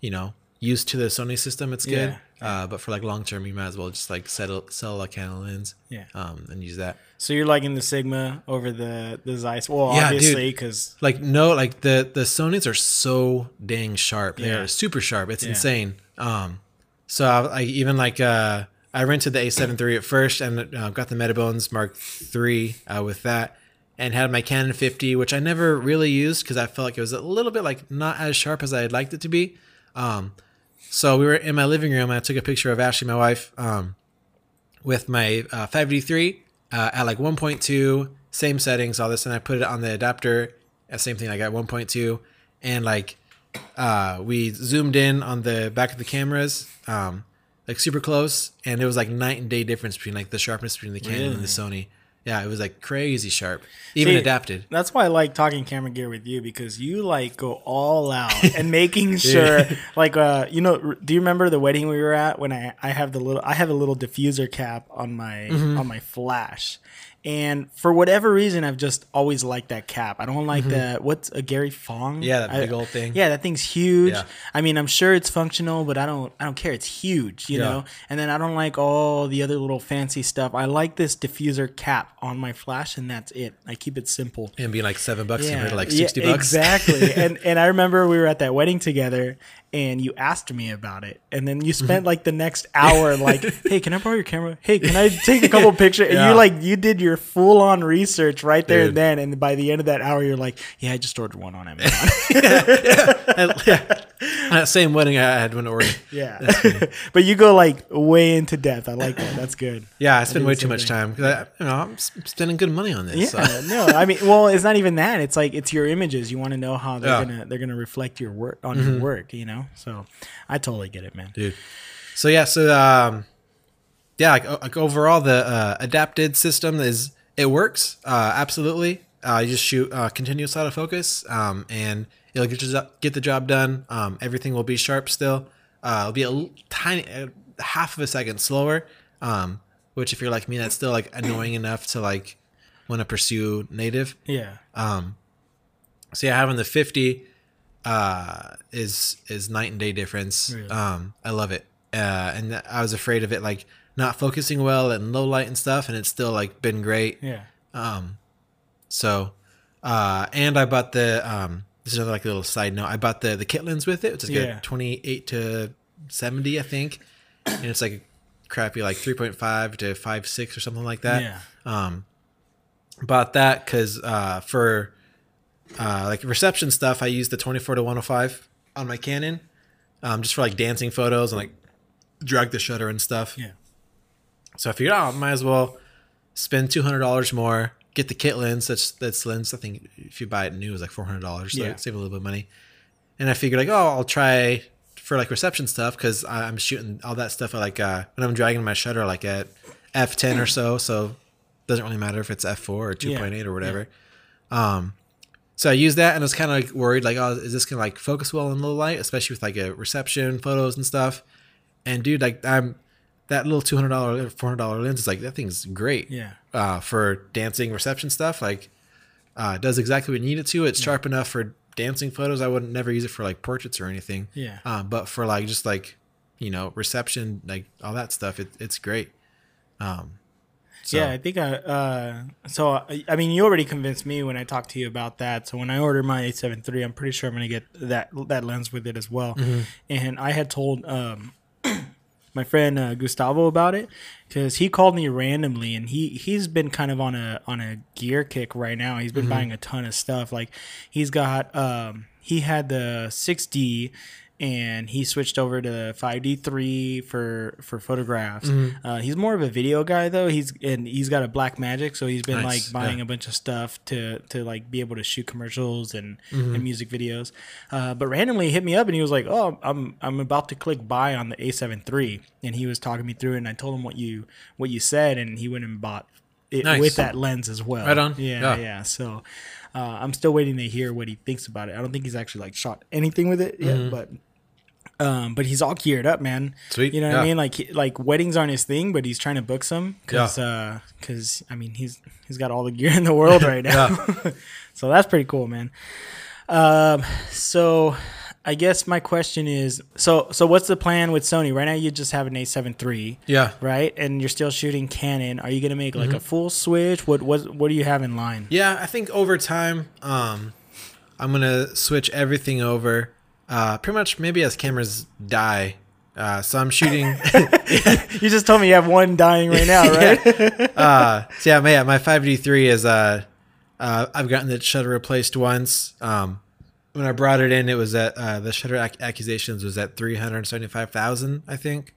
you know, used to the Sony system. It's good, yeah. uh, but for like long term, you might as well just like settle sell a Canon lens, yeah, um, and use that. So you're liking the Sigma over the the Zeiss? Well, yeah, obviously, because like no, like the the Sonys are so dang sharp. They yeah. are super sharp. It's yeah. insane. Um, so I, I even like uh, I rented the A seven three at first and uh, got the Metabones Mark three uh, with that. And had my Canon fifty, which I never really used because I felt like it was a little bit like not as sharp as I had liked it to be. Um, so we were in my living room and I took a picture of Ashley, my wife, um, with my uh, five D three uh, at like one point two, same settings, all this. And I put it on the adapter, same thing, like at one point two. And like uh, we zoomed in on the back of the cameras, um, like super close. And it was like night and day difference between like the sharpness between the Canon really? and the Sony. Yeah, it was like crazy sharp, even See, adapted. That's why I like talking camera gear with you, because you like go all out and making sure, like, uh, you know, do you remember the wedding we were at when I, I have the little I have a little diffuser cap on my mm-hmm. on my flash, and for whatever reason I've just always liked that cap. I don't like mm-hmm. that what's a Gary Fong? Yeah, that big I, old thing. Yeah, that thing's huge. Yeah. I mean, I'm sure it's functional, but I don't I don't care. It's huge, you yeah. know. And then I don't like all the other little fancy stuff. I like this diffuser cap on my flash, and that's it. I keep it simple. And be like seven bucks yeah. and like sixty yeah, exactly. bucks. Exactly. and and I remember we were at that wedding together, and you asked me about it, and then you spent mm-hmm. like the next hour like, "Hey, can I borrow your camera? Hey, can I take a couple pictures?" And yeah. you like you did your full on research right there Dude. and then. And by the end of that hour, you're like, "Yeah, I just ordered one on Amazon." yeah, yeah. yeah. That same wedding I had one order. Yeah, but you go like way into depth. I like that. That's good. Yeah, I spend I way too much time because you know I'm spending good money on this. Yeah, so. no, I mean, well, it's not even that. It's like it's your images. You want to know how they're yeah. gonna they're gonna reflect your work on mm-hmm. your work. You know, so I totally get it, man. Dude. So yeah, so um, yeah, like, like overall the uh, adapted system is it works uh, absolutely. Uh, you just shoot uh, continuous autofocus um, and. It'll get, you, get the job done. Um, everything will be sharp still. Uh, it'll be a l- tiny, a half of a second slower, um, which if you're like me, that's still like annoying enough to like want to pursue native. Yeah. Um, so yeah, having the fifty uh, is is night and day difference. Really? Um, I love it. Uh, and I was afraid of it like not focusing well and low light and stuff, and it's still like been great. Yeah. Um, so, uh, and I bought the. Um, This is another like a little side note. I bought the the kit lens with it, which is yeah. good, twenty-eight to seventy, I think, and it's like crappy, like three point five to five point six or something like that. Yeah. Um, bought that because uh, for uh, like reception stuff, I used the twenty-four to one oh five on my Canon, um, just for like dancing photos and like drag the shutter and stuff. Yeah. So I figured, oh, I might as well spend two hundred dollars more. Get the kit lens. That's that's lens. I think if you buy it new, it's like four hundred dollars. So yeah. save a little bit of money. And I figured like, oh, I'll try for like reception stuff because I'm shooting all that stuff at like uh, when I'm dragging my shutter like at f ten or so. So it doesn't really matter if it's f four or two point eight yeah. or whatever. Yeah. Um, so I used that and I was kind of like worried like, oh, is this gonna like focus well in low light, especially with like a reception photos and stuff? And dude, like I'm that little two hundred dollar, four hundred dollar lens is like that thing's great. Yeah. Uh, for dancing reception stuff, like uh, it does exactly what you need it to. It's yeah. sharp enough for dancing photos. I wouldn't never use it for like portraits or anything. Yeah. Um, but for like just like you know reception, like all that stuff, it, it's great. Um. So. Yeah, I think I, uh, so, I, I mean, you already convinced me when I talked to you about that. So when I ordered my a seven three, I'm pretty sure I'm going to get that that lens with it as well. Mm-hmm. And I had told um, my friend uh, Gustavo about it because he called me randomly, and he, he's been kind of on a on a gear kick right now. He's been mm-hmm. buying a ton of stuff. Like, he's got, um, he had the six D, and he switched over to five D three for for photographs. Mm-hmm. Uh, he's more of a video guy though. He's and he's got a Blackmagic, so he's been nice. like buying yeah. a bunch of stuff to to like be able to shoot commercials and, mm-hmm. and music videos. Uh, but randomly he hit me up and he was like, "Oh, I'm I'm about to click buy on the a seven three," and he was talking me through it, and I told him what you what you said, and he went and bought it nice. with that lens as well. Right on. Yeah, yeah. yeah. So uh, I'm still waiting to hear what he thinks about it. I don't think he's actually like shot anything with it yet, mm-hmm. but. Um, but he's all geared up, man. Sweet. You know what yeah. I mean? Like, like weddings aren't his thing, but he's trying to book some because, yeah. uh, because I mean, he's he's got all the gear in the world right now. So that's pretty cool, man. Um, so I guess my question is, so so what's the plan with Sony right now? You just have an a seven three, yeah, right, and you're still shooting Canon. Are you gonna make like mm-hmm. a full switch? What what what do you have in line? Yeah, I think over time, um, I'm gonna switch everything over. Uh, pretty much maybe as cameras die. Uh, so I'm shooting. You just told me you have one dying right now, right? yeah. Uh, so yeah, my, yeah, my five D three is, uh, uh, I've gotten the shutter replaced once. Um, when I brought it in, it was at, uh, the shutter ac- accusations was at three hundred seventy-five thousand, I think.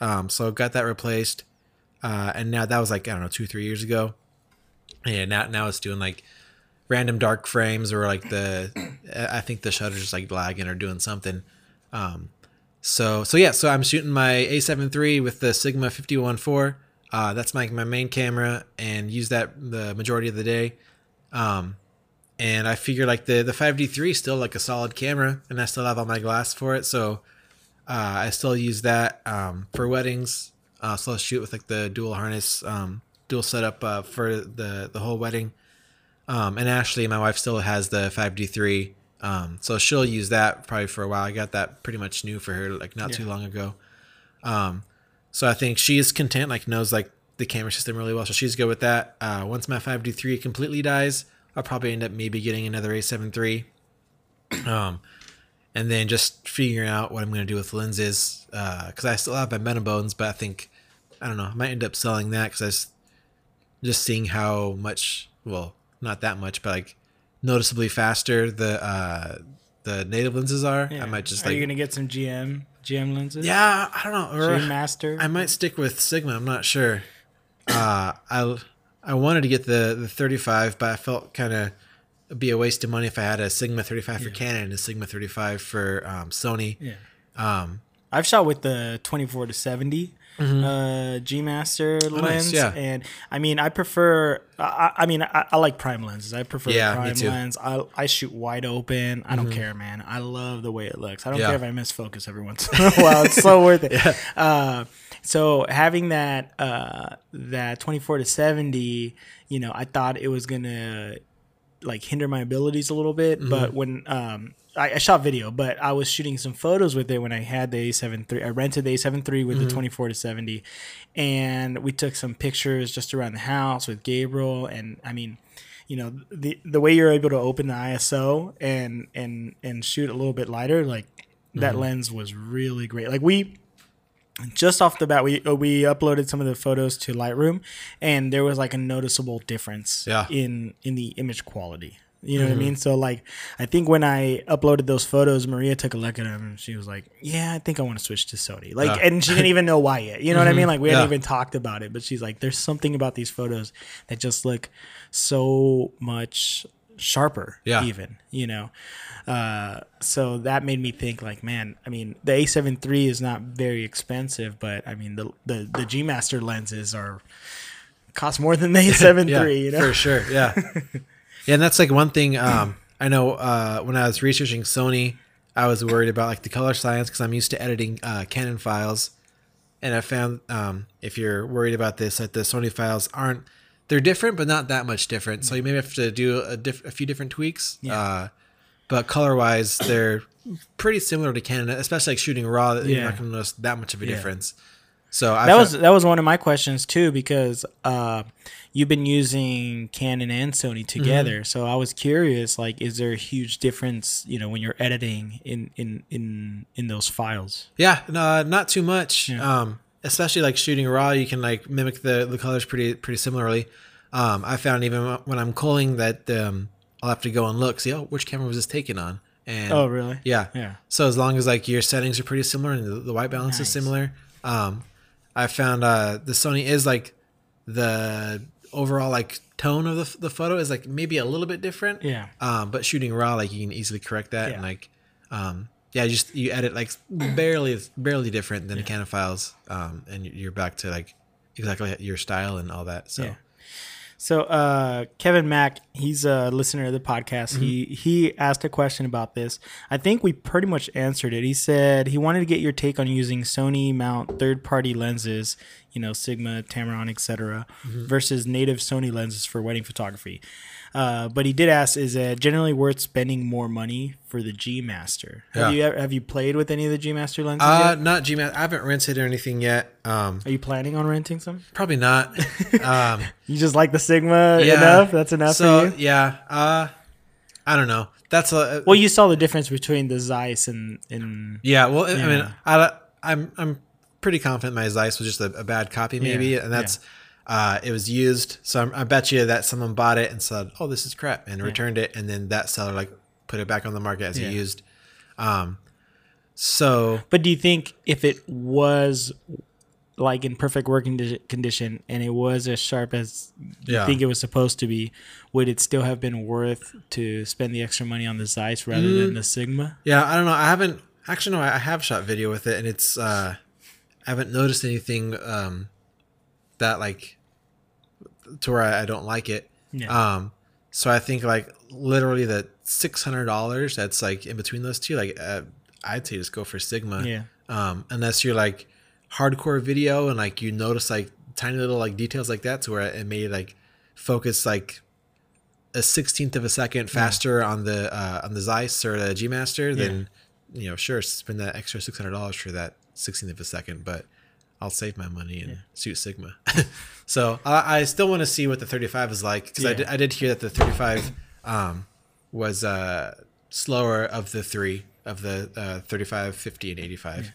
Um, so got that replaced. Uh, and now that was like, I don't know, two, three years ago. Yeah. Now, now it's doing like random dark frames, or like the I think the shutter's just like lagging or doing something. Um so so yeah, so I'm shooting my a seven three with the Sigma fifty-one four. Uh that's my my main camera, and use that the majority of the day. Um and I figure like the the five D three is still like a solid camera, and I still have all my glass for it, so uh I still use that um for weddings. Uh so I'll shoot with like the dual harness um dual setup uh for the the whole wedding. Um, and Ashley, my wife, still has the five D three, um, so she'll use that probably for a while. I got that pretty much new for her, like not yeah. too long ago. Um, so I think she is content, like knows like the camera system really well, so she's good with that. Uh, once my five D three completely dies, I'll probably end up maybe getting another a seven three, um, and then just figuring out what I'm going to do with lenses, because uh, I still have my Metabones, but I think, I don't know, I might end up selling that, because I was just seeing how much, well... not that much, but like noticeably faster the uh, the native lenses are. Yeah. I might just are like. Are you gonna get some G M G M lenses? Yeah, I don't know. Or G M Master. I might stick with Sigma. I'm not sure. Uh, I I wanted to get the the thirty-five, but I felt kind of it'd be a waste of money if I had a Sigma thirty-five for yeah. Canon and a Sigma thirty-five for um, Sony. Yeah. Um, I've shot with the twenty-four to seventy. Mm-hmm. uh G Master oh, lens nice, yeah. and I mean I prefer I, I mean I, I like prime lenses I prefer yeah, prime lens I I shoot wide open mm-hmm. I don't care, man. I love the way it looks. I don't yeah. care if I miss focus every once in a while. It's so worth it. yeah. uh so having that uh that twenty-four to seventy, you know, I thought it was gonna like hinder my abilities a little bit, mm-hmm. but when um I shot video, but I was shooting some photos with it when I had the a seven three. I rented the a seven three with mm-hmm. the twenty-four to seventy, and we took some pictures just around the house with Gabriel. And I mean, you know, the the way you're able to open the I S O and and and shoot a little bit lighter, like that mm-hmm. lens was really great. Like we just off the bat, we we uploaded some of the photos to Lightroom, and there was like a noticeable difference yeah. in in the image quality. You know mm-hmm. what I mean? So, like, I think when I uploaded those photos, Maria took a look at them, and she was like, yeah, I think I want to switch to Sony. Like, yeah. and she didn't even know why yet. You know mm-hmm. what I mean? Like, we yeah. hadn't even talked about it, but she's like, there's something about these photos that just look so much sharper, yeah. even, you know? Uh, so that made me think, like, man, I mean, the a seven three is not very expensive, but, I mean, the the, the G Master lenses are cost more than the a seven three, yeah, you know? For sure, yeah. Yeah, and that's like one thing um, I know uh, when I was researching Sony, I was worried about like the color science because I'm used to editing uh, Canon files. And I found um, if you're worried about this, that the Sony files aren't, they're different, but not that much different. So you maybe have to do a, diff, a few different tweaks. Yeah. Uh, but color-wise, they're pretty similar to Canon, especially like shooting raw. That yeah. You're not going to notice that much of a yeah. difference. So I that was that was one of my questions too, because uh, you've been using Canon and Sony together. Mm-hmm. So I was curious, like, is there a huge difference, you know, when you're editing in in in, in those files? Yeah, no, not too much. Yeah. Um, especially like shooting raw, you can like mimic the the colors pretty pretty similarly. Um, I found even when I'm culling that um, I'll have to go and look, see, oh, which camera was this taken on? And oh, really? Yeah, yeah. So as long as like your settings are pretty similar and the, the white balance nice. Is similar. Um, I found uh, the Sony is like the overall like tone of the, the photo is like maybe a little bit different. Yeah. Um, but shooting raw, like you can easily correct that yeah. and like, um, yeah, just you edit like barely barely different than yeah. the Canon files, um, and you're back to like exactly your style and all that. So. Yeah. So uh, Kevin Mack, he's a listener of the podcast. Mm-hmm. He he asked a question about this. I think we pretty much answered it. He said he wanted to get your take on using Sony mount third-party lenses, you know, Sigma, Tamron, et cetera, mm-hmm. versus native Sony lenses for wedding photography. Uh, but he did ask, is it generally worth spending more money for the G Master? Yeah. Have you ever, have you played with any of the G Master lenses uh, yet? Not G Master. I haven't rented or anything yet. Um, Are you planning on renting some? Probably not. Um, you just like the Sigma yeah. enough? That's enough so, for you? Yeah. Uh, I don't know. That's a, well, you saw the difference between the Zeiss and... and yeah, well, yeah. I mean, I, I'm I'm pretty confident my Zeiss was just a, a bad copy maybe, yeah. and that's... Yeah. Uh, it was used, so I'm, I bet you that someone bought it and said, "Oh, this is crap," and yeah. returned it, and then that seller like put it back on the market as yeah. he used. Um, so, but do you think if it was like in perfect working condition and it was as sharp as you yeah. think it was supposed to be, would it still have been worth to spend the extra money on the Zeiss rather mm. than the Sigma? Yeah, I don't know. I haven't actually. No, I have shot video with it, and it's uh, I haven't noticed anything. Um, that like to where I, I don't like it. Yeah. Um, so I think like literally the six hundred dollars that's like in between those two, like uh, I'd say just go for Sigma. Yeah. Um, unless you're like hardcore video and like, you notice like tiny little like details like that to where it may like focus like a sixteenth of a second faster yeah. on the, uh, on the Zeiss or the G Master, then, yeah. you know, sure. Spend that extra six hundred dollars for that sixteenth of a second, but I'll save my money and yeah. shoot Sigma. So I, I still want to see what the thirty-five is like, because yeah. I, did, I did hear that the thirty-five um, was uh, slower of the three, of the uh, thirty-five, fifty, and eighty-five. Yeah.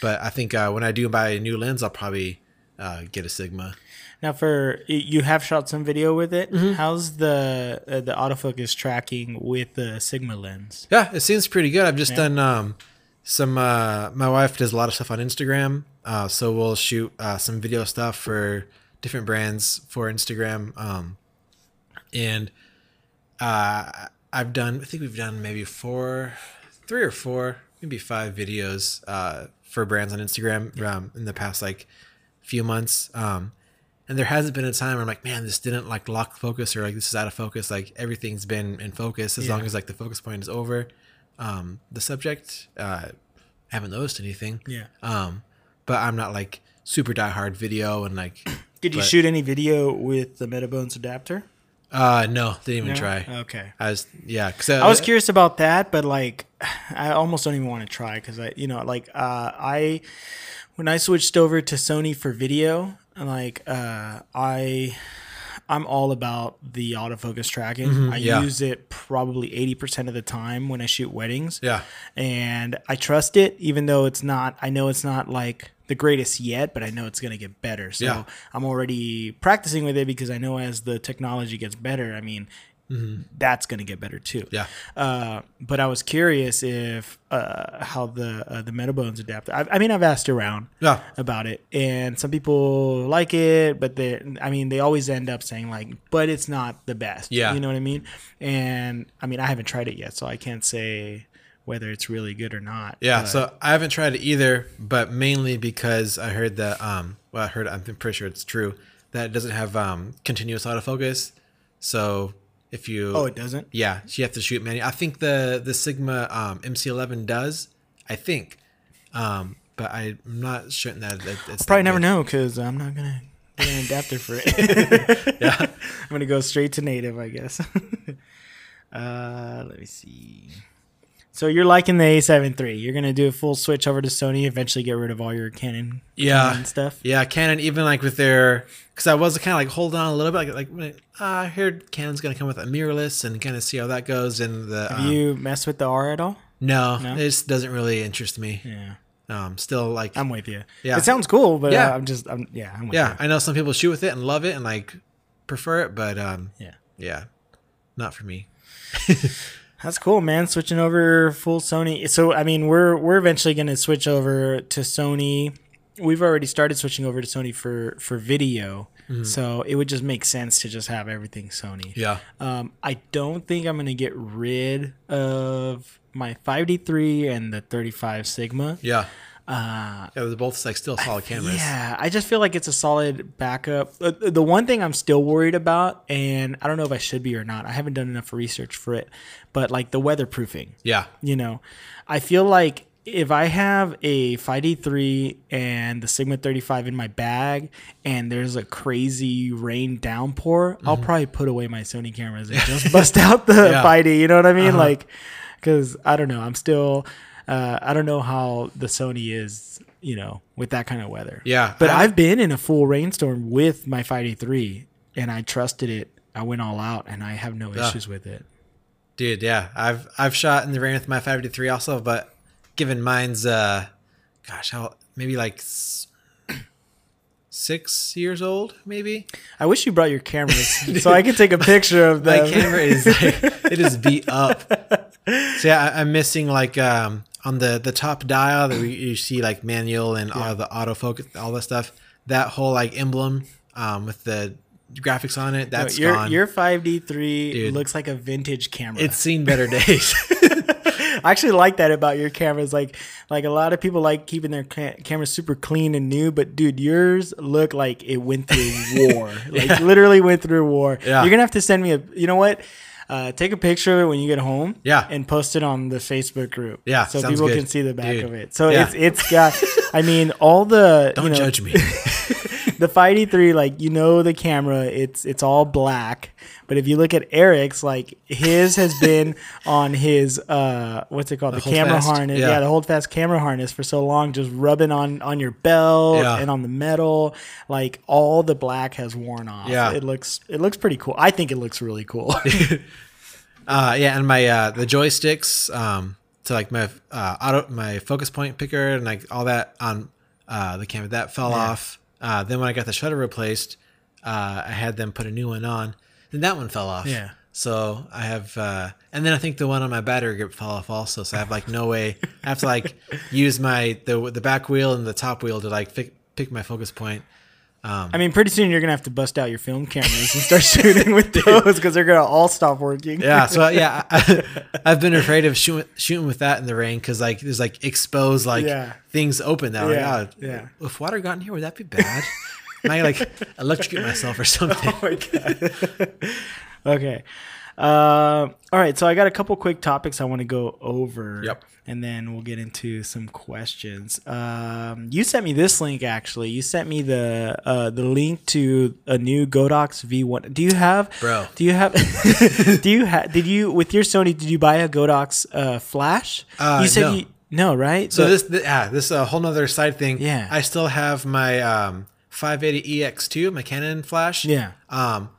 But I think uh, when I do buy a new lens, I'll probably uh, get a Sigma. Now, for you have shot some video with it. Mm-hmm. How's the uh, the autofocus tracking with the Sigma lens? Yeah, it seems pretty good. I've just yeah. done um, some. Uh, my wife does a lot of stuff on Instagram. Uh, so we'll shoot uh, some video stuff for different brands for Instagram. Um, and uh, I've done, I think we've done maybe four, three or four, maybe five videos uh, for brands on Instagram um, in the past like few months. Um, and there hasn't been a time where I'm like, man, this didn't like lock focus or like this is out of focus. Like everything's been in focus as yeah. long as like the focus point is over. Um, the subject, uh, I haven't noticed anything. Yeah. Um, but I'm not like super diehard video and like. Did you but, shoot any video with the Metabones adapter? Uh, no, didn't even no? try. Okay. I was yeah, cause I, I was curious about that, but like, I almost don't even want to try because I, you know, like, uh, I when I switched over to Sony for video, like, uh, I. I'm all about the autofocus tracking. Mm-hmm, I yeah. use it probably eighty percent of the time when I shoot weddings. Yeah. And I trust it, even though it's not, I know it's not like the greatest yet, but I know it's going to get better. So yeah. I'm already practicing with it because I know as the technology gets better, I mean, mm-hmm. that's going to get better too. Yeah. Uh, but I was curious if uh, how the uh, the Metabones adapter. I, I mean, I've asked around yeah. about it, and some people like it, but they, I mean, they always end up saying like, but it's not the best. Yeah. You know what I mean? And I mean, I haven't tried it yet, so I can't say whether it's really good or not. Yeah. So I haven't tried it either, but mainly because I heard that. Um. Well, I heard. I'm pretty sure it's true that it doesn't have um continuous autofocus, so. If you oh, it doesn't. Yeah, so you have to shoot many. I think the the Sigma um, M C eleven does. I think, um, but I'm not certain that it's I'll probably never know because I'm not gonna get an adapter for it. Yeah, I'm gonna go straight to native, I guess. Uh, let me see. So you're liking the A seven three. You're gonna do a full switch over to Sony. Eventually, get rid of all your Canon, yeah, Canon stuff. Yeah, Canon. Even like with their, because I was kind of like holding on a little bit. Like, like uh, I heard Canon's gonna come with a mirrorless and kind of see how that goes. And the have um, you messed with the R at all? No, no, it just doesn't really interest me. Yeah, um, still like I'm with you. Yeah, it sounds cool, but yeah. uh, I'm just, I'm, yeah, I'm with yeah. You. I know some people shoot with it and love it and like prefer it, but um, yeah, yeah, not for me. That's cool, man. Switching over full Sony. So, I mean, we're we're eventually going to switch over to Sony. We've already started switching over to Sony for, for video. Mm-hmm. So it would just make sense to just have everything Sony. Yeah. Um, I don't think I'm going to get rid of my five D three and the thirty-five Sigma. Yeah. Uh, yeah, they're both like still solid cameras. Yeah, I just feel like it's a solid backup. The one thing I'm still worried about, and I don't know if I should be or not, I haven't done enough research for it, but like the weatherproofing. Yeah. You know, I feel like if I have a five D three and the Sigma thirty-five in my bag and there's a crazy rain downpour, mm-hmm. I'll probably put away my Sony cameras and just bust out the yeah. five D, you know what I mean? Uh-huh. Like, because I don't know, I'm still... Uh, I don't know how the Sony is, you know, with that kind of weather. Yeah. But I, I've been in a full rainstorm with my five D three, and I trusted it. I went all out, and I have no uh, issues with it. Dude, yeah. I've I've shot in the rain with my five D three also, but given mine's, uh, gosh, how maybe like s- six years old, maybe. I wish you brought your cameras dude, so I could take a picture of them. My camera is, like, it is beat up. So, yeah, I, I'm missing like... um. On the, the top dial that we, you see like manual and yeah. all the autofocus, all that stuff, that whole like emblem um, with the graphics on it, that's no, your, gone. Your five D three Dude, looks like a vintage camera. It's seen better days. I actually like that about your cameras. Like like a lot of people like keeping their ca- cameras super clean and new, but dude, yours look like it went through war. Like yeah. literally went through war. Yeah. You're going to have to send me a, you know what? Uh, take a picture of it when you get home yeah. and post it on the Facebook group. Yeah, so people good. Can see the back Dude. Of it. So yeah. it's it's got, I mean, all the... Don't you know, judge me. The five D three, like, you know the camera, it's it's all black. But if you look at Eric's, like, his has been on his, uh, what's it called? The, the camera fast. Harness. Yeah. yeah, the holdfast camera harness for so long, just rubbing on, on your belt yeah. and on the metal. Like, all the black has worn off. Yeah. It looks it looks pretty cool. I think it looks really cool. Uh, yeah, and my uh, the joysticks um, to like my uh, auto my focus point picker and like all that on uh, the camera that fell yeah. off. Uh, then when I got the shutter replaced, uh, I had them put a new one on, and that one fell off. Yeah. So I have, uh, and then I think the one on my battery grip fell off also. So I have like no way. I have to like use my the the back wheel and the top wheel to like pick, pick my focus point. Um, I mean, pretty soon you're going to have to bust out your film cameras and start shooting with those because they're going to all stop working. Yeah. So, yeah, I, I've been afraid of shoot, shooting with that in the rain because, like, there's, like, exposed, like, yeah. things open that way. Yeah. Like, oh, yeah. If water got in here, would that be bad? Might, like, electrocute myself or something. Oh, my God. Okay. Uh, all right. So I got a couple quick topics I want to go over. Yep. And then we'll get into some questions. Um, you sent me this link, actually. You sent me the uh, the link to a new Godox V one. Do you have, bro? Do you have? do you have? Did you with your Sony? Did you buy a Godox uh, flash? Uh, you said no. you no, right? So the, this, th- yeah, this is a whole nother side thing. Yeah, I still have my um, five eighty E X two, my Canon flash. Yeah. Um,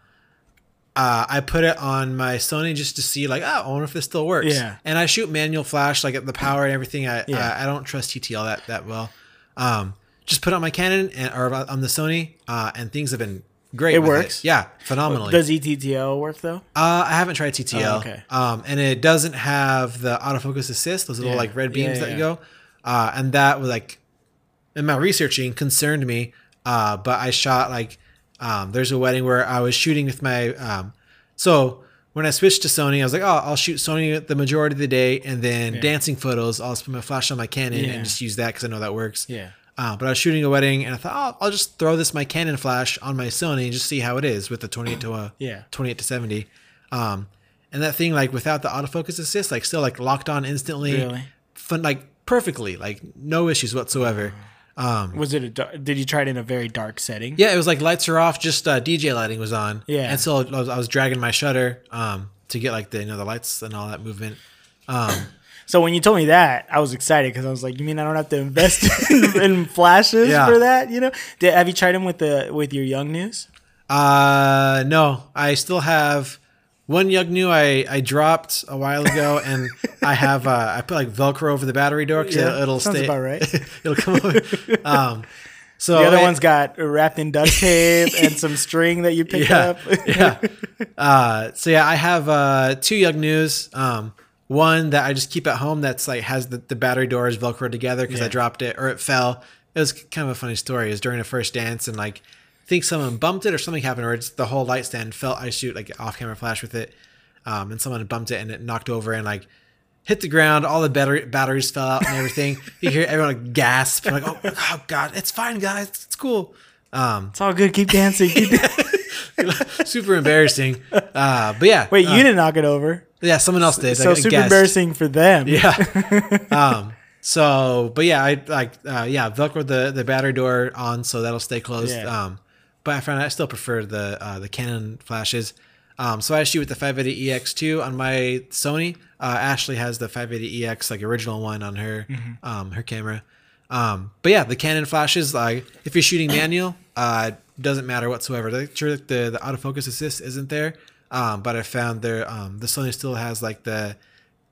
Uh, I put it on my Sony just to see, like, oh, I wonder if this still works. Yeah. And I shoot manual flash, like, at the power and everything. I yeah. I, I don't trust T T all that, that well. Um, just put it on my Canon and or on the Sony, uh, and things have been great. It works. It. Yeah, phenomenally. Does E T T L work, though? Uh, I haven't tried T T L. Oh, okay. Um, and it doesn't have the autofocus assist, those little, yeah. like, red beams yeah, yeah, that yeah. you go. Uh, and that was, like, in my researching, concerned me. Uh, but I shot, like... Um, there's a wedding where I was shooting with my, um, so when I switched to Sony, I was like, oh, I'll shoot Sony the majority of the day. And then yeah. dancing photos, I'll just put my flash on my Canon yeah. and just use that. Cause I know that works. Yeah. Uh, but I was shooting a wedding and I thought, oh, I'll just throw this, my Canon flash on my Sony and just see how it is with the twenty-eight to a yeah. twenty-eight to seventy. Um, and that thing, like without the autofocus assist, like still like locked on instantly. Really? Fun, like perfectly, like no issues whatsoever. Um, was it a, did you try it in a very dark setting? Yeah, it was like lights are off, just uh, D J lighting was on. Yeah, and so I was, I was dragging my shutter um, to get like the you know the lights and all that movement. Um, so when you told me that, I was excited because I was like, you mean I don't have to invest in flashes yeah. for that? You know, did, have you tried them with the with your Youngnews? Uh, no, I still have one Youngnew I I dropped a while ago, and I have uh, I put like Velcro over the battery door because yeah, it, it'll sounds stay about right. It'll come over. Um, so the other I, one's got wrapped in duct tape and some string that you picked yeah, up. yeah. Uh, so yeah, I have uh two Youngnews. Um. One that I just keep at home that's like has the, the battery doors Velcroed together because yeah. I dropped it or it fell. It was kind of a funny story. It was during a first dance and like I think someone bumped it or something happened or it's the whole light stand fell. I shoot like off camera flash with it um, and someone bumped it and it knocked over and like hit the ground. All the battery, batteries fell out and everything. You hear everyone like gasp. I'm like, oh, oh God, it's fine guys. It's cool. Um, it's all good. Keep dancing. Keep dancing. Super embarrassing. Uh, but yeah. Wait, you uh, didn't knock it over. Yeah, someone else did. So I super guessed. Embarrassing for them. Yeah. um, so, but yeah, I like, uh, yeah, Velcro the, the battery door on, so that'll stay closed. Yeah. Um, but I find I still prefer the uh, the Canon flashes. Um, so I shoot with the five eighty E X two on my Sony. Uh, Ashley has the five eighty E X, like original one on her mm-hmm. um, her camera. Um, but yeah, the Canon flashes, like if you're shooting manual, uh, doesn't matter whatsoever. Like, sure, the the autofocus assist isn't there. Um, but I found their um, the Sony still has like the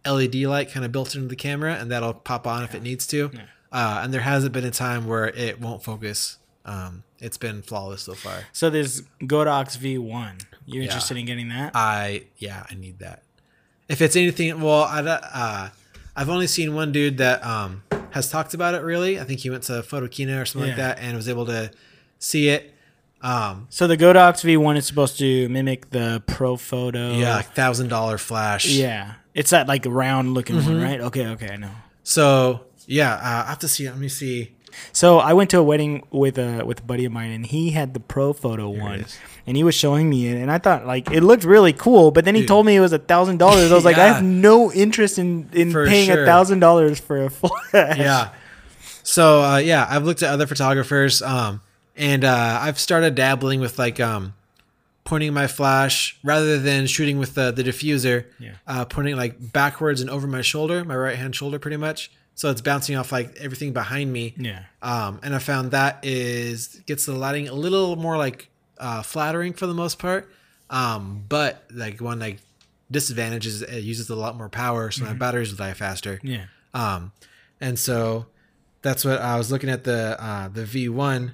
L E D light kind of built into the camera, and that'll pop on yeah. if it needs to. Yeah. Uh, and there hasn't been a time where it won't focus. Um, it's been flawless so far. So there's Godox V one. You're yeah. interested in getting that? I yeah, I need that. If it's anything, well, I uh, I've only seen one dude that um, has talked about it. Really, I think he went to Photokina or something yeah. like that, and was able to see it. Um, so the Godox V one is supposed to mimic the Profoto. Yeah, like one thousand dollars flash. Yeah. It's that like round looking mm-hmm. one, right? Okay, okay, I know. So, yeah, uh, I have to see. Let me see. So I went to a wedding with a with a buddy of mine, and he had the Profoto there one, and he was showing me it, and I thought like it looked really cool. But then he Dude. told me it was a thousand dollars. I was yeah. like, I have no interest in in for paying a thousand dollars for a flash. Yeah. So uh, yeah, I've looked at other photographers. Um, And uh, I've started dabbling with like um, pointing my flash rather than shooting with the, the diffuser, yeah. uh, pointing like backwards and over my shoulder, my right hand shoulder pretty much. So it's bouncing off like everything behind me. Yeah. Um, and I found that is gets the lighting a little more like uh, flattering for the most part. Um, but like one like disadvantage is it uses a lot more power, so mm-hmm. my batteries will die faster. Yeah. Um, and so that's what I was looking at the uh, the V one.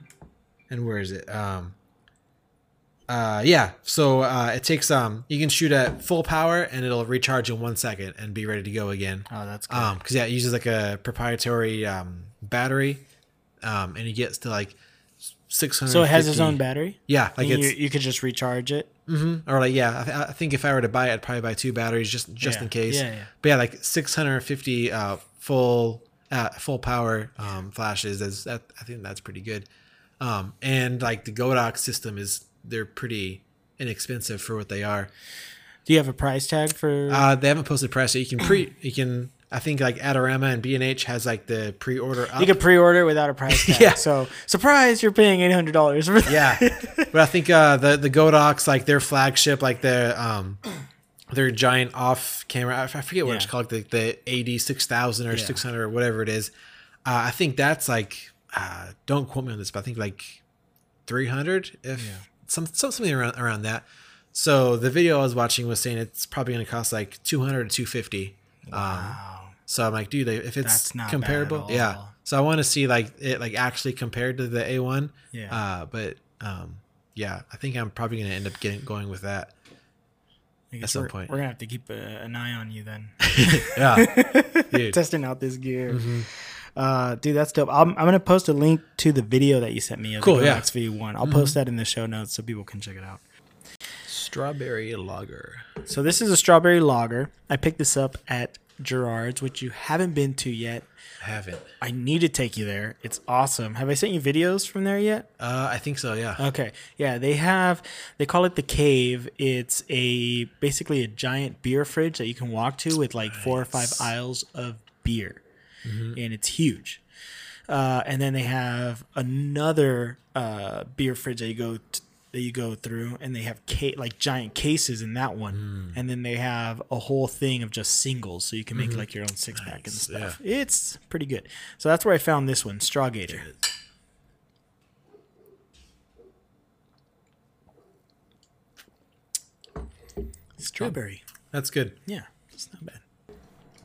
And where is it? Um, uh, yeah. So uh, it takes, um, you can shoot at full power and it'll recharge in one second and be ready to go again. Oh, that's good. Um, cause yeah, it uses like a proprietary um, battery um, and it gets to like six hundred. So it has its own battery? Yeah. Like it's, you, you could just recharge it? Mm-hmm. Or like, yeah, I, th- I think if I were to buy it, I'd probably buy two batteries just, just yeah. in case. Yeah, yeah. But yeah, like six hundred fifty uh, full, uh, full power um, flashes. Is, I think that's pretty good. Um, and like the Godox system is, they're pretty inexpensive for what they are. Do you have a price tag for? Uh, they haven't posted price. So you can pre, you can, I think like Adorama and B and H has like the pre-order up. You can pre-order without a price tag. yeah. So surprise, you're paying eight hundred dollars for that. Yeah. But I think, uh, the, the Godox, like their flagship, like their, um, their giant off camera, I forget what yeah. it's called, like the, the A D six thousand or yeah. six hundred or whatever it is. Uh, I think that's like. Uh, don't quote me on this, but I think like three hundred, if yeah. some, some something around around that. So the video I was watching was saying it's probably going to cost like two hundred to two fifty. Wow. Um, so I'm like, dude, if it's That's not comparable, bad at all. yeah. So I want to see like it like actually compared to the A one. Yeah. Uh, but um, yeah, I think I'm probably going to end up getting going with that. At some we're, point, we're gonna have to keep a, an eye on you then. yeah. Dude. Testing out this gear. Mm-hmm. Uh, dude, that's dope. I'm, I'm going to post a link to the video that you sent me of cool, the Godox yeah. V one. I'll mm-hmm. post that in the show notes so people can check it out. Strawberry lager. So this is a strawberry lager. I picked this up at Gerard's, which you haven't been to yet. I haven't. I need to take you there. It's awesome. Have I sent you videos from there yet? Uh, I think so, yeah. Okay. Yeah, they have, they call it The Cave. It's a basically a giant beer fridge that you can walk to with like nice. four or five aisles of beer. mm-hmm. and it's huge. Uh, and then they have another uh, beer fridge that you go to, that you go through, and they have ca- like giant cases in that one, mm. and then they have a whole thing of just singles, so you can make mm-hmm. like your own six pack nice. and stuff. Yeah. It's pretty good. So that's where I found this one, Strawgator. Strawberry. That's good. Yeah, it's not bad.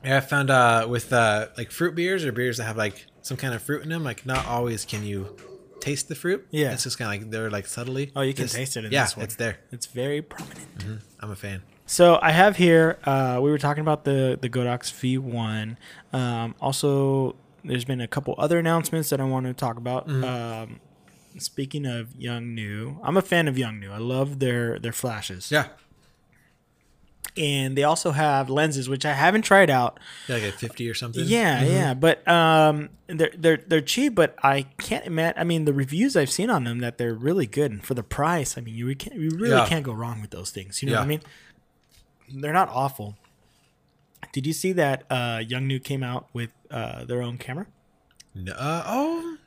Yeah, I found uh, with uh, like fruit beers or beers that have like some kind of fruit in them, like not always can you taste the fruit. Yeah, it's just kind of like they're like subtly. Oh, you can this, taste it in yeah, this one. Yeah, it's there. It's very prominent. Mm-hmm. I'm a fan. So I have here, uh, we were talking about the, the Godox V one. Um, also, there's been a couple other announcements that I want to talk about. Mm-hmm. Um, speaking of Young New, I'm a fan of Young New. I love their, their flashes. Yeah. And they also have lenses, which I haven't tried out. Like a fifty or something? Yeah, mm-hmm. yeah. But um, they're, they're they're cheap, but I can't imagine. I mean, the reviews I've seen on them, that they're really good. And for the price, I mean, you, can't, you really yeah. can't go wrong with those things. You know yeah. what I mean? They're not awful. Did you see that uh, Young Nu came out with uh, their own camera? No. Uh, oh,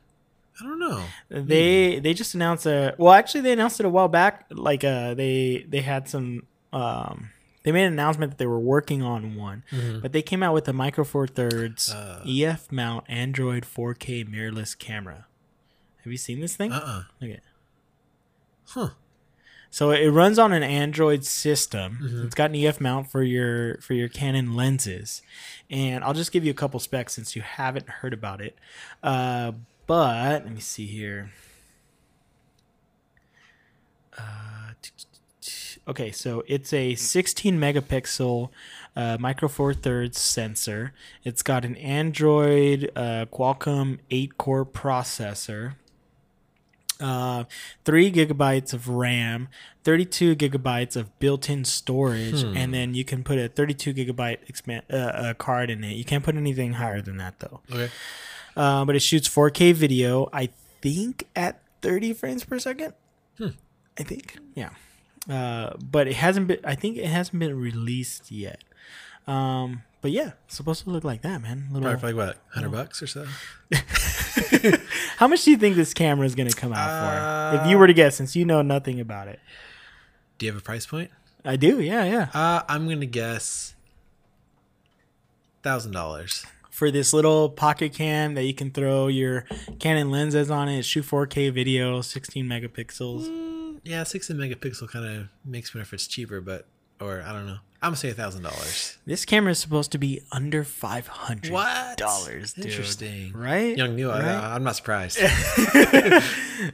I don't know. They mm. they just announced a... Well, actually, they announced it a while back. Like, uh, they, they had some... Um, They made an announcement that they were working on one, mm-hmm. but they came out with a Micro Four Thirds uh, E F mount Android four K mirrorless camera. Have you seen this thing? Uh-uh. Okay. Huh. So it runs on an Android system. Mm-hmm. It's got an E F mount for your for your Canon lenses, and I'll just give you a couple specs since you haven't heard about it. Uh, but let me see here. Uh. T- Okay, so it's a sixteen megapixel uh, Micro Four Thirds sensor. It's got an Android uh, Qualcomm eight core processor, uh, three gigabytes of RAM, thirty-two gigabytes of built-in storage, hmm. and then you can put a thirty-two gigabyte expand uh, uh, card in it. You can't put anything higher than that though. Okay, uh, but it shoots four K video. I think at thirty frames per second. Hmm. I think, yeah. Uh, but it hasn't been, I think it hasn't been released yet. Um, but yeah, it's supposed to look like that, man. Little, probably like what, one hundred bucks or so? How much do you think this camera is going to come out uh, for? If you were to guess, since you know nothing about it. Do you have a price point? I do, yeah, yeah. Uh, I'm going to guess one thousand dollars. For this little pocket cam that you can throw your Canon lenses on it, shoot four K video, sixteen megapixels. Mm. Yeah, sixteen megapixel kind of makes me wonder if it's cheaper, but or I don't know. I'm gonna say a thousand dollars. This camera is supposed to be under five hundred dollars. Interesting, right? Young Nu, right? I, I'm not surprised.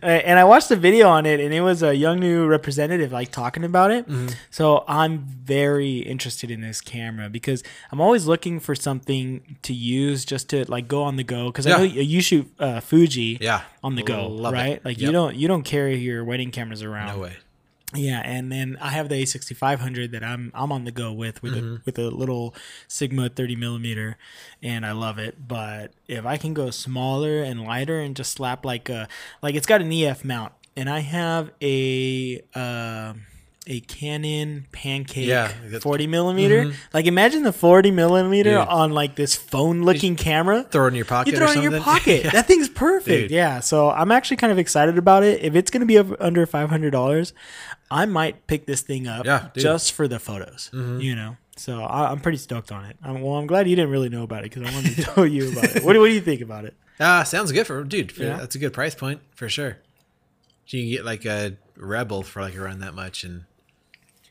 And I watched a video on it, and it was a Young Nu representative like talking about it. Mm-hmm. So I'm very interested in this camera because I'm always looking for something to use just to like go on the go. Because yeah. I know you shoot uh, Fuji, yeah. on the go, Love right? It. Like yep. you don't you don't carry your wedding cameras around. No way. Yeah, and then I have the A sixty-five hundred that I'm I'm on the go with with mm-hmm. a with a little Sigma thirty millimeter, and I love it. But if I can go smaller and lighter and just slap like a like it's got an E F mount, and I have a uh, a Canon Pancake yeah, forty millimeter. Mm-hmm. Like imagine the forty millimeter yeah. on like this phone looking camera. Throw it in your pocket. You throw or it something. in your pocket. yeah. That thing's perfect. Dude. Yeah, so I'm actually kind of excited about it. If it's gonna be under five hundred dollars. I might pick this thing up yeah, just for the photos, mm-hmm. you know? So I, I'm pretty stoked on it. I'm, well, I'm glad you didn't really know about it because I wanted to tell you about it. What, what do you think about it? Uh, sounds good for dude. For, yeah. That's a good price point for sure. So you can get like a Rebel for like around that much. And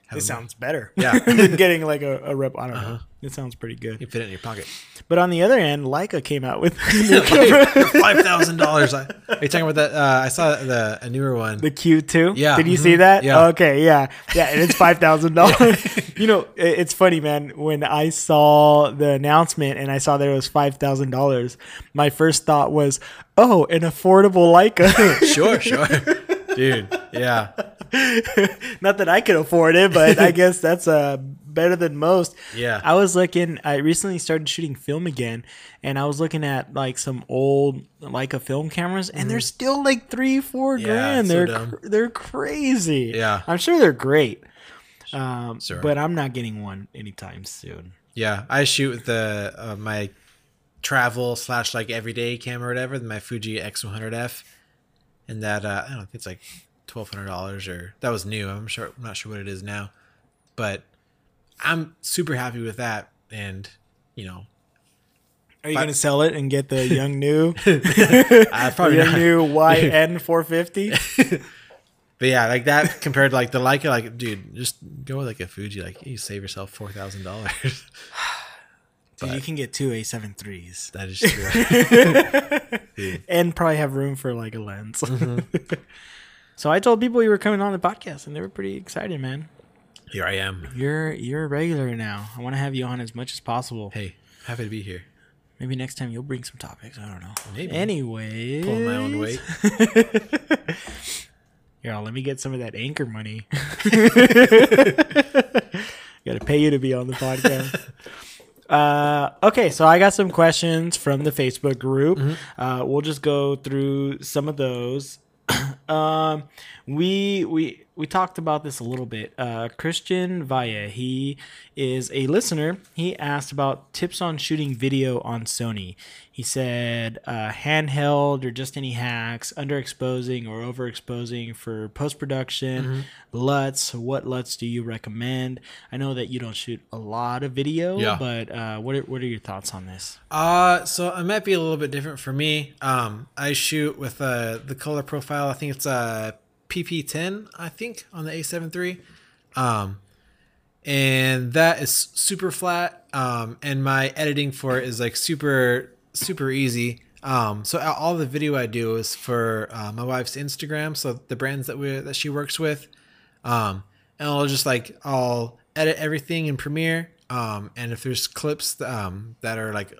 have it sounds look. better yeah. than getting like a, a Rebel. I don't uh-huh. know. It sounds pretty good. You fit it in your pocket. But on the other end, Leica came out with five thousand dollars. Are you talking about that? Uh, I saw the a newer one. The Q two? Yeah. Did you mm-hmm. see that? Yeah. Oh, okay, yeah. Yeah, and it's five thousand dollars. yeah. You know, it, it's funny, man. When I saw the announcement and I saw that it was five thousand dollars, my first thought was, oh, an affordable Leica. sure, sure. Dude, yeah. Not that I could afford it, but I guess that's a... Uh, better than most. Yeah. I was looking, I recently started shooting film again, and I was looking at like some old Leica film cameras, and mm. they're still like three, four yeah, grand. They're so cr- they're crazy. Yeah. I'm sure they're great. Um, sure. But I'm not getting one anytime soon. Yeah. I shoot with the, uh, my travel slash like everyday camera or whatever, my Fuji X one hundred F, and that uh, I don't think it's like twelve hundred dollars, or that was new. I'm sure I'm not sure what it is now, but I'm super happy with that. And you know, are you going to sell it and get the young new? I probably young not. New Y N four fifty. But yeah, like that compared to like the Leica, like dude, just go with like a Fuji, like you save yourself four thousand dollars. Dude, you can get two A seven threes. That is true. Yeah. And probably have room for like a lens. Mm-hmm. So I told people you were coming on the podcast and they were pretty excited, man. Here I am. You're you're a regular now. I want to have you on as much as possible. Hey, happy to be here. Maybe next time you'll bring some topics. I don't know. Maybe. Anyways. Pull my own weight. Yeah, let me get some of that anchor money. Got to pay you to be on the podcast. Uh, okay, so I got some questions from the Facebook group. Mm-hmm. Uh, we'll just go through some of those. um, we we we talked about this a little bit. Uh, Christian Valle, he is a listener. He asked about tips on shooting video on Sony. He said uh, handheld or just any hacks, underexposing or overexposing for post-production, mm-hmm. L U Ts. What L U Ts do you recommend? I know that you don't shoot a lot of video, yeah. but uh, what are, what are your thoughts on this? Uh, so it might be a little bit different for me. Um, I shoot with uh, the color profile. I think it's a P P ten, I think, on the A seven three. Um, and that is super flat. Um, and my editing for it is like super... super easy. Um, so all the video I do is for uh, my wife's Instagram. So the brands that we that she works with, um, and I'll just like I'll edit everything in Premiere. Um, and if there's clips um, that are like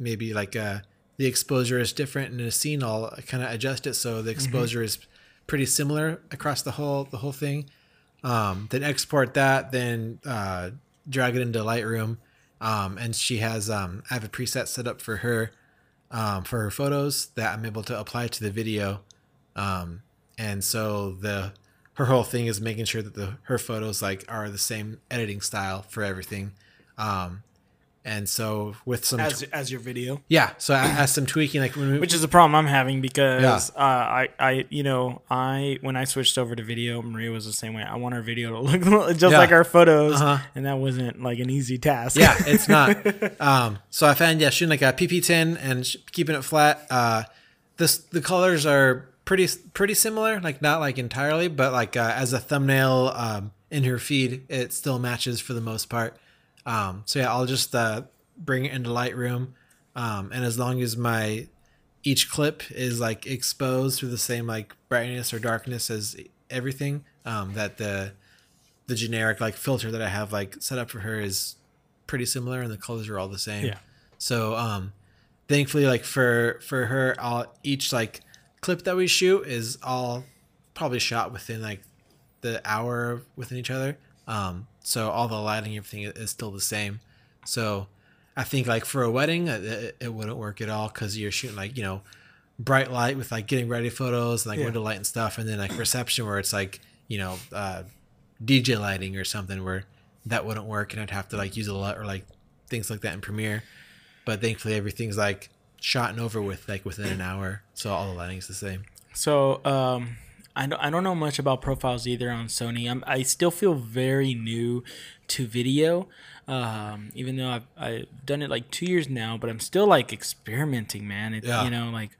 maybe like uh, the exposure is different in a scene, I'll kind of adjust it so the exposure mm-hmm. is pretty similar across the whole the whole thing. Um, then export that, then uh, drag it into Lightroom. Um, and she has, um, I have a preset set up for her, um, for her photos that I'm able to apply to the video. Um, and so the, her whole thing is making sure that the, her photos like are the same editing style for everything. Um, and so with some, as, as your video. Yeah. So I as some tweaking, like, when we, which is a problem I'm having because, yeah. uh, I, I, you know, I, when I switched over to video, Maria was the same way. I want our video to look just yeah. like our photos. Uh-huh. And that wasn't like an easy task. Yeah, it's not. um, so I found, yeah, shooting like a P P ten and sh- keeping it flat. Uh, this, the colors are pretty, pretty similar, like not like entirely, but like, uh, as a thumbnail, um, in her feed, it still matches for the most part. Um, so yeah, I'll just, uh, bring it into Lightroom. Um, and as long as my, each clip is like exposed to the same, like brightness or darkness as everything, um, that the, the generic like filter that I have like set up for her is pretty similar and the colors are all the same. Yeah. So, um, thankfully like for, for her, I'll each like clip that we shoot is all probably shot within like the hour within each other. Um, So all the lighting, everything is still the same. So I think like for a wedding, it, it wouldn't work at all because you're shooting like, you know, bright light with like getting ready photos and like yeah. window light and stuff. And then like reception where it's like, you know, uh, D J lighting or something where that wouldn't work. And I'd have to like use a L U T or like things like that in Premiere. But thankfully everything's like shot and over with like within an hour. So all the lighting's the same. So, um, I don't, I don't know much about profiles either on Sony. I'm, I still feel very new to video, um, even though I've, I've done it like two years now, but I'm still like experimenting, man. It, yeah. You know, like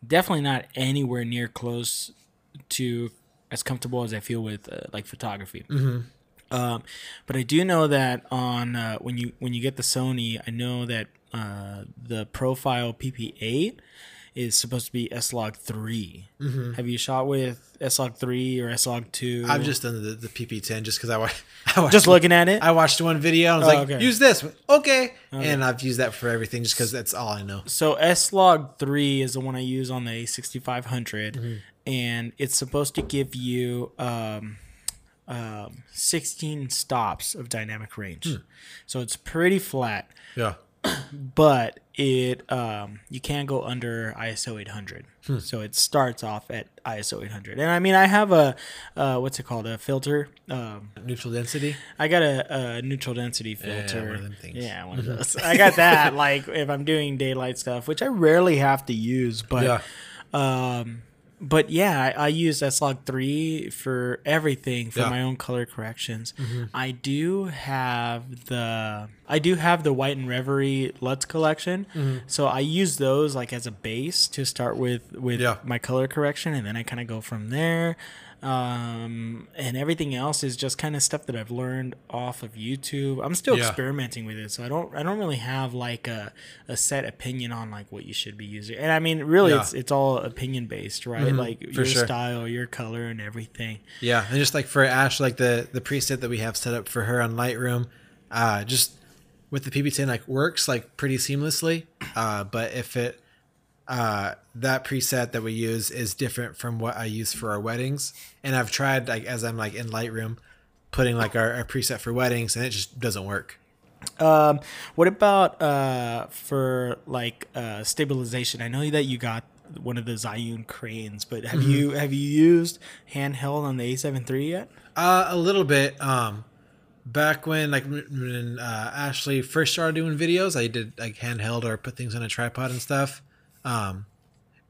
definitely not anywhere near close to as comfortable as I feel with uh, like photography. Mm-hmm. Um, but I do know that on uh, when you when you get the Sony, I know that uh, the profile P P eight is supposed to be S-Log three. Mm-hmm. Have you shot with S-Log three or S-Log two? I've just done the, the P P ten just because I, wa- I watched... Just looking at it? I watched one video and I was oh, like, okay. use this. Okay. Oh, and yeah. I've used that for everything just because that's all I know. So S-Log three is the one I use on the A sixty-five hundred. Mm-hmm. And it's supposed to give you... Um, um, sixteen stops of dynamic range. Mm. So it's pretty flat. Yeah. but it um, you can go under I S O eight hundred. Hmm. So it starts off at I S O eight hundred. And I mean, I have a, uh, what's it called? A filter. Um, neutral density? I got a, a neutral density filter. Yeah, one of them things. Yeah, one of those. I got that, like, if I'm doing daylight stuff, which I rarely have to use. But yeah, um, but yeah I, I use S-Log three for everything, for yeah. my own color corrections. Mm-hmm. I do have the... I do have the White and Reverie L U Ts collection, mm-hmm. so I use those like as a base to start with with yeah. my color correction, and then I kind of go from there. Um, and everything else is just kind of stuff that I've learned off of YouTube. I'm still yeah. experimenting with it, so I don't I don't really have like a, a set opinion on like what you should be using. And I mean, really, yeah. it's it's all opinion based, right? Mm-hmm. Like for your sure. style, your color, and everything. Yeah, and just like for Ash, like the the preset that we have set up for her on Lightroom, uh, just with the P P ten, like works like pretty seamlessly, uh, but if it uh, that preset that we use is different from what I use for our weddings, and I've tried like as I'm like in Lightroom, putting like our, our preset for weddings, and it just doesn't work. Um, what about uh, for like uh, stabilization? I know that you got one of the Zhiyun cranes, but have mm-hmm. you have you used handheld on the A seven three yet? Uh, a little bit. Um, Back when like when uh, Ashley first started doing videos, I did like handheld or put things on a tripod and stuff, um,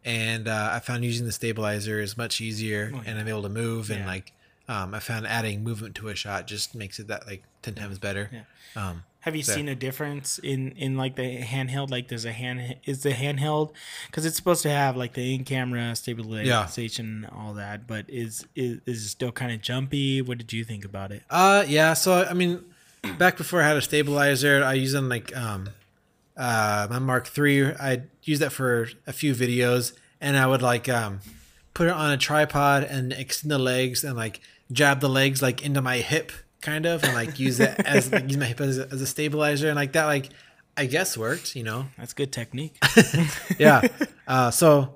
and uh, I found using the stabilizer is much easier, oh, yeah. and I'm able to move. Yeah. And like um, I found adding movement to a shot just makes it that like ten times better. Yeah. Um, Have you so. seen a difference in, in like the handheld? Like there's a hand is the handheld because it's supposed to have like the in camera stabilization yeah. and all that, but is is is it still kind of jumpy? What did you think about it? Uh yeah, so I mean, back before I had a stabilizer, I used them like um uh my Mark three. I used that for a few videos, and I would like um put it on a tripod and extend the legs and like jab the legs like into my hip. Kind of, and like use it as like, use my hip as, as a stabilizer, and like that, like I guess worked, you know. That's good technique. yeah. Uh, so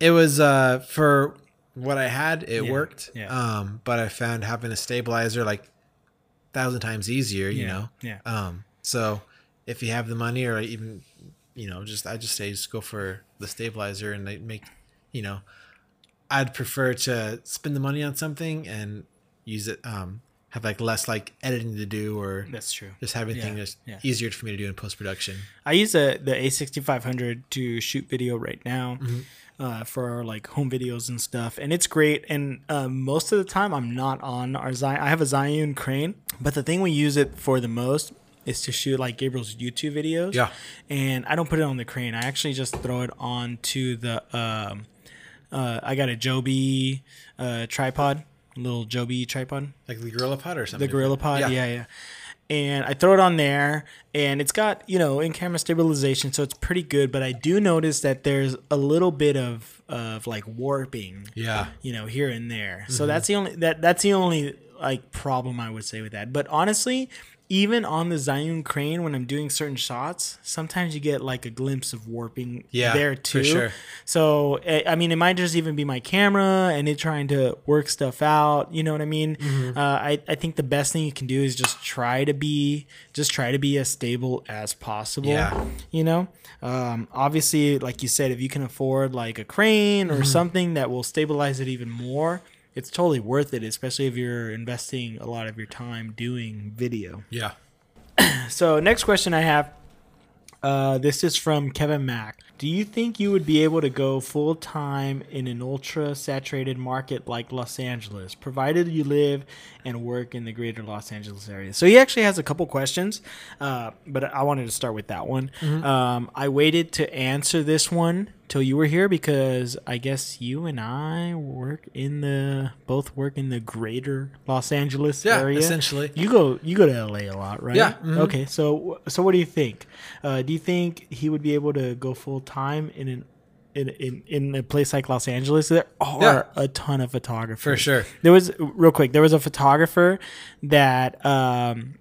it was uh, for what I had, it yeah. worked. Yeah. Um, but I found having a stabilizer like a thousand times easier, you yeah. know. Yeah. Um. So if you have the money, or even you know, just I just say just go for the stabilizer, and they make, you know, I'd prefer to spend the money on something and use it. Um. Have like less like editing to do, or that's true. Just have everything yeah, yeah. easier for me to do in post production. I use a, the A sixty-five hundred to shoot video right now, mm-hmm. uh, for our like home videos and stuff, and it's great. And uh, most of the time, I'm not on our Zhiyun. I have a Zhiyun crane, but the thing we use it for the most is to shoot like Gabriel's YouTube videos. Yeah, and I don't put it on the crane. I actually just throw it on to the. Um, uh, I got a Joby uh, tripod. Little Joby tripod, like the GorillaPod or something. The GorillaPod, yeah. yeah, yeah. And I throw it on there, and it's got, you know, in camera stabilization, so it's pretty good. But I do notice that there's a little bit of of like warping, yeah, you know, here and there. Mm-hmm. So that's the only that that's the only like problem I would say with that. But honestly, even on the Zhiyun crane, when I'm doing certain shots, sometimes you get like a glimpse of warping yeah, there too. For sure. So, I mean, it might just even be my camera and it trying to work stuff out. You know what I mean? Mm-hmm. Uh, I, I think the best thing you can do is just try to be, just try to be as stable as possible. Yeah. You know, um, obviously, like you said, if you can afford like a crane or mm-hmm. something that will stabilize it even more, it's totally worth it, especially if you're investing a lot of your time doing video. Yeah. So next question I have, uh, this is from Kevin Mack. Do you think you would be able to go full-time in an ultra-saturated market like Los Angeles, provided you live and work in the greater Los Angeles area? So he actually has a couple questions, uh, but I wanted to start with that one. Mm-hmm. Um, I waited to answer this one till you were here because I guess you and I work in the both work in the greater Los Angeles yeah, area. Yeah, essentially. You go you go to L A a lot, right? Yeah. Mm-hmm. Okay. So so what do you think? Uh, do you think he would be able to go full time in an in, in in a place like Los Angeles? There are yeah. a ton of photographers. For sure. There was real quick. There was a photographer that um,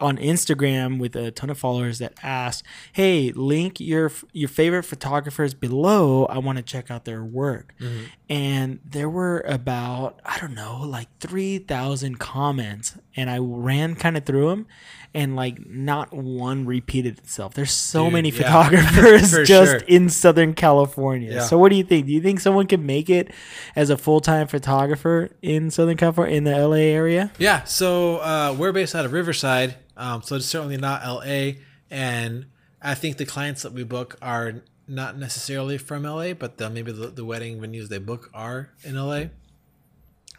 on Instagram with a ton of followers that asked, hey, link your your favorite photographers below. I want to check out their work. Mm-hmm. And there were about, I don't know, like three thousand comments. And I ran kind of through them, and like not one repeated itself. There's so Dude, many yeah. photographers just sure. in Southern California. Yeah. So what do you think? Do you think someone could make it as a full-time photographer in Southern California, in the L A area? Yeah. So uh, we're based out of Riverside. Um, so it's certainly not L A, and I think the clients that we book are not necessarily from L A, but the, maybe the, the wedding venues they book are in L A.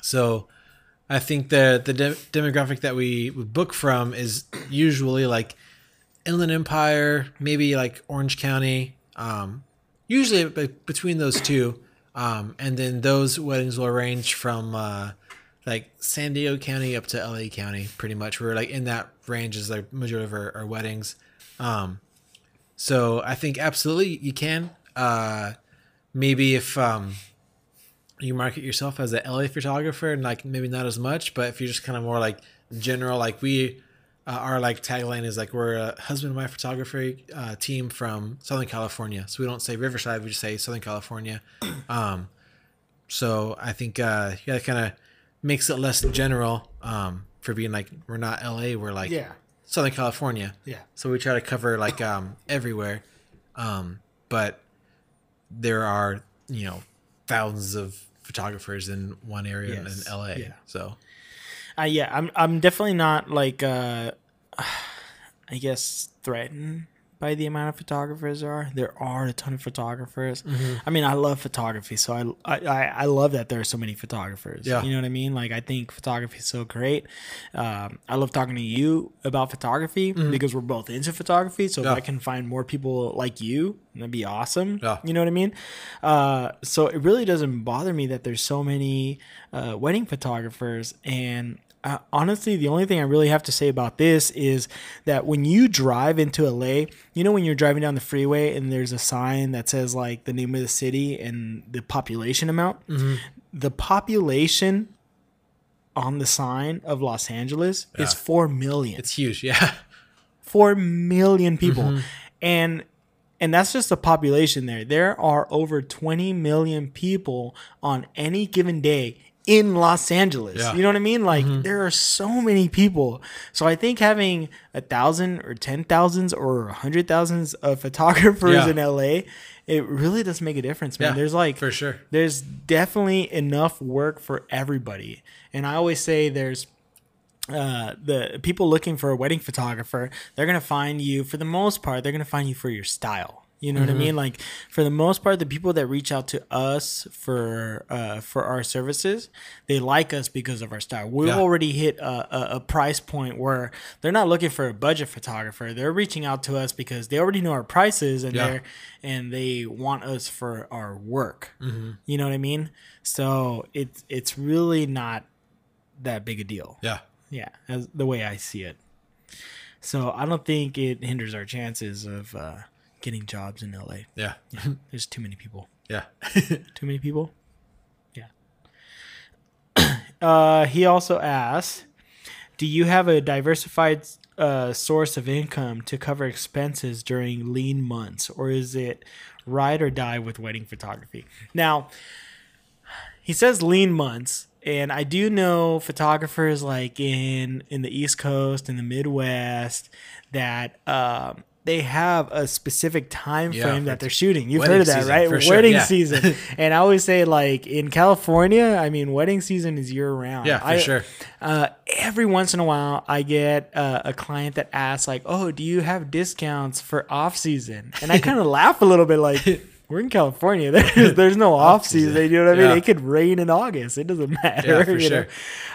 So I think the the de- demographic that we, we book from is usually like Inland Empire, maybe like Orange County, um, usually b- between those two, um, and then those weddings will range from uh, like San Diego County up to L A County, pretty much. We're like in that range is like majority of our, our weddings. Um, so I think absolutely you can. Uh, maybe if um, you market yourself as an L A photographer and like maybe not as much, but if you're just kind of more like general, like we uh, our like tagline is like we're a husband and wife photography uh, team from Southern California. So we don't say Riverside, we just say Southern California. Um, so I think uh, yeah, kind of makes it less general um, for being like we're not L A, we're like yeah. Southern California. Yeah. So we try to cover like um, everywhere, um, but there are you know thousands of photographers in one area yes. in L A. Yeah. So, uh, yeah, I'm I'm definitely not like uh, I guess threatened by the amount of photographers there are. There are a ton of photographers. Mm-hmm. I mean, I love photography, so I, I I love that there are so many photographers. Yeah. You know what I mean? Like, I think photography is so great. Um, I love talking to you about photography mm-hmm. because we're both into photography, so yeah. if I can find more people like you, that'd be awesome. Yeah. You know what I mean? Uh, so it really doesn't bother me that there's so many uh, wedding photographers. And Uh, honestly, the only thing I really have to say about this is that when you drive into L A, you know, when you're driving down the freeway and there's a sign that says like the name of the city and the population amount, mm-hmm. the population on the sign of Los Angeles yeah. is four million. It's huge. Yeah. four million people. Mm-hmm. And And that's just the population there. There are over twenty million people on any given day in Los Angeles. Yeah. You know what I mean? Like mm-hmm. there are so many people. So I think having a thousand or ten thousands or a hundred thousands of photographers yeah. in L A, it really does make a difference, man. Yeah, there's like for sure. There's definitely enough work for everybody. And I always say there's uh the people looking for a wedding photographer, they're gonna find you for the most part, they're gonna find you for your style. You know mm-hmm. what I mean? Like for the most part, the people that reach out to us for uh, for our services, they like us because of our style. We've yeah. already hit a, a, a price point where they're not looking for a budget photographer. They're reaching out to us because they already know our prices and yeah. they're and they want us for our work. Mm-hmm. You know what I mean? So it's it's really not that big a deal. Yeah, yeah, as the way I see it. So I don't think it hinders our chances of Uh, getting jobs in L A. Yeah. yeah. There's too many people. Yeah. Too many people? Yeah. Uh, he also asks, do you have a diversified uh, source of income to cover expenses during lean months, or is it ride or die with wedding photography? Now, he says lean months, and I do know photographers like in, in the East Coast, in the Midwest, that um, – they have a specific time frame yeah, that they're shooting. You've heard of that, season, right? Sure, wedding yeah. season. And I always say, like, in California, I mean, wedding season is year-round. Yeah, for I, sure. Uh, every once in a while, I get uh, a client that asks, like, oh, do you have discounts for off-season? And I kind of laugh a little bit, like, we're in California. There's, there's no off-season. You know what I mean? Yeah. It could rain in August. It doesn't matter. Yeah, for sure.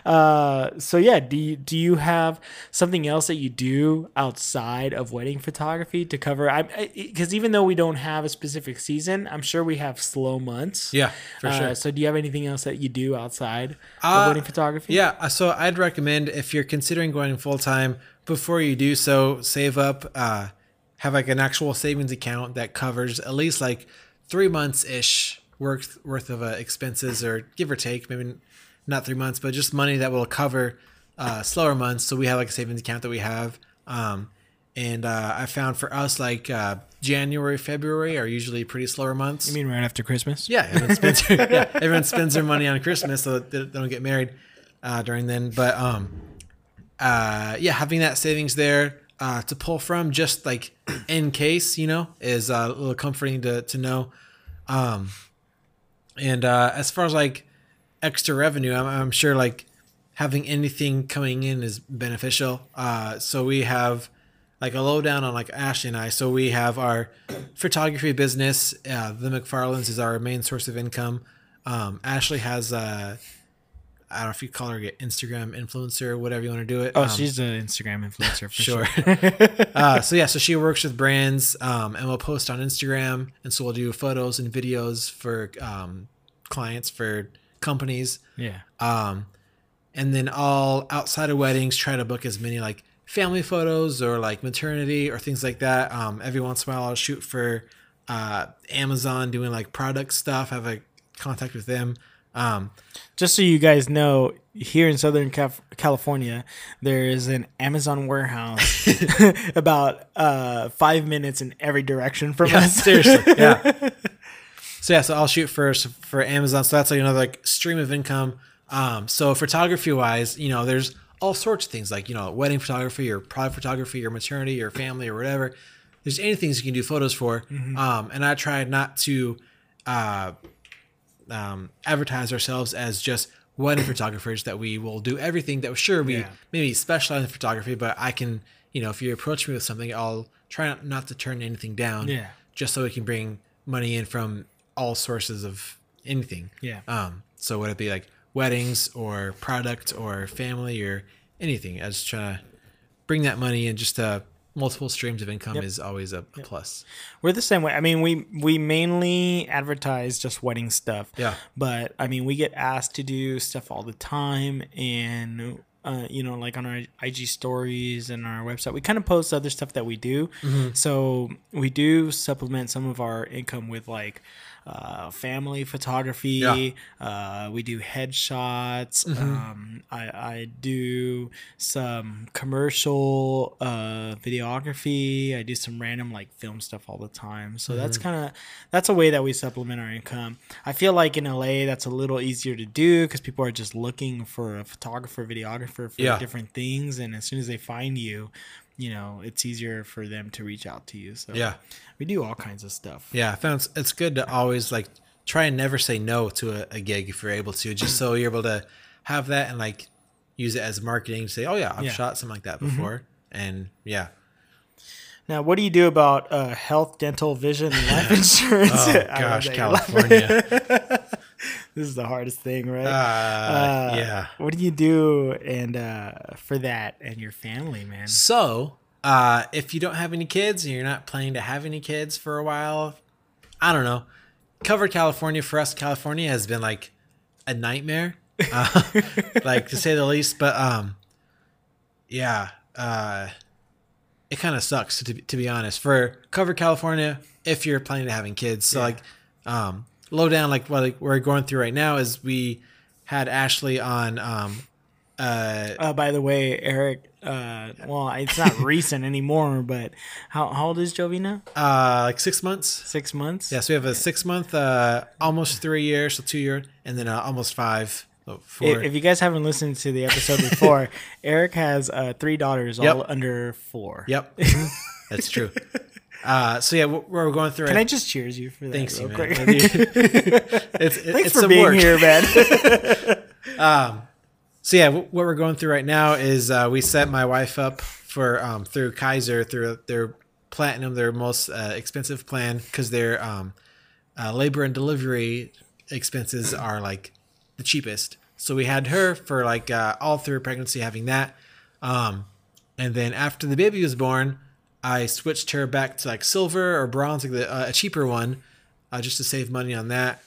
Know? Uh, so, yeah, do you, do you have something else that you do outside of wedding photography to cover? I Because even though we don't have a specific season, I'm sure we have slow months. Yeah, for uh, sure. So do you have anything else that you do outside uh, of wedding photography? Yeah, so I'd recommend if you're considering going full-time, before you do so, save up uh, – have like an actual savings account that covers at least like three months ish worth worth of uh, expenses, or give or take, maybe not three months, but just money that will cover uh, slower months. So we have like a savings account that we have Um, and uh, I found for us, like uh, January, February are usually pretty slower months. You mean right after Christmas? Yeah, everyone spends, yeah, everyone spends their money on Christmas so that they don't get married uh, during then. But um, uh, yeah, having that savings there uh, to pull from just like in case, you know, is uh, a little comforting to, to know. Um, and uh, as far as like extra revenue, I'm, I'm sure like having anything coming in is beneficial. Uh, so we have like a lowdown on like Ashley and I. So we have our photography business. Uh, the McFarlands is our main source of income. Um, Ashley has a, I don't know if you call her an Instagram influencer, whatever you want to do it. Oh, um, she's an Instagram influencer for sure. sure. uh, so yeah, so she works with brands um, and we'll post on Instagram. And so we'll do photos and videos for um, clients, for companies. Yeah. Um, and then all outside of weddings, try to book as many like family photos or like maternity or things like that. Um, every once in a while I'll shoot for uh, Amazon doing like product stuff, have a contact with them. Um, just so you guys know, here in Southern Caf- California, there is an Amazon warehouse about uh, five minutes in every direction from yeah, us. Seriously, yeah. So yeah, so I'll shoot for, for Amazon. So that's like another like stream of income. Um, so photography wise, you know, there's all sorts of things like, you know, wedding photography or product photography or maternity or family or whatever. There's any things you can do photos for. Mm-hmm. Um, and I try not to, uh, um, advertise ourselves as just wedding photographers that we will do everything that we're sure we yeah. maybe specialize in photography, but I can, you know, if you approach me with something, I'll try not, not to turn anything down yeah. just so we can bring money in from all sources of anything. Yeah. Um, so would it be like weddings or product or family or anything. I was trying to bring that money in just uh multiple streams of income yep. is always a, a yep. plus. We're the same way. I mean, we, we mainly advertise just wedding stuff. Yeah. But I mean, we get asked to do stuff all the time and, uh, you know, like on our I G stories and our website, we kind of post other stuff that we do. Mm-hmm. So we do supplement some of our income with like, uh, family photography. Yeah. Uh, we do headshots. Mm-hmm. Um, I, I do some commercial, uh, videography. I do some random like film stuff all the time. So mm-hmm. that's kind of, that's a way that we supplement our income. I feel like in L A that's a little easier to do because people are just looking for a photographer, videographer for yeah. different things. And as soon as they find you, you know, it's easier for them to reach out to you. So yeah, we do all kinds of stuff. Yeah. I found it's good to always like try and never say no to a, a gig if you're able to, just so you're able to have that and like use it as marketing to say, oh yeah, I've yeah. shot something like that before. Mm-hmm. And yeah. Now, what do you do about uh health, dental, vision, and life insurance? Oh gosh, California. This is the hardest thing, right? Uh, uh, yeah. What do you do and uh, for that and your family, man? So uh, if you don't have any kids and you're not planning to have any kids for a while, I don't know. Covered California for us, California has been like a nightmare, uh, like to say the least. But um, yeah, uh, it kind of sucks, to, to be honest, for Covered California if you're planning to having kids. So yeah. like um low down, like what like, we're going through right now is we had Ashley on. Um, uh, uh, by the way, Eric. Uh, well, it's not recent anymore, but how, how old is Joby now? Uh, like six months. Six months. Yeah, so we have a six month, uh, almost three years, so two year, and then uh, almost five. If, if you guys haven't listened to the episode before, Eric has uh, three daughters, yep. all under four. Yep, that's true. Uh, so yeah, we're going through. Can I just cheers you for that? Thanks, real you, man. Quick. it's, it, Thanks it's for some being work. Here, man. um, so yeah, what we're going through right now is uh, we set my wife up for um, through Kaiser through their platinum, their most uh, expensive plan, because their um, uh, labor and delivery expenses are like the cheapest. So we had her for like uh, all through pregnancy having that, um, and then after the baby was born, I switched her back to like silver or bronze, like the, uh, a cheaper one, uh, just to save money on that.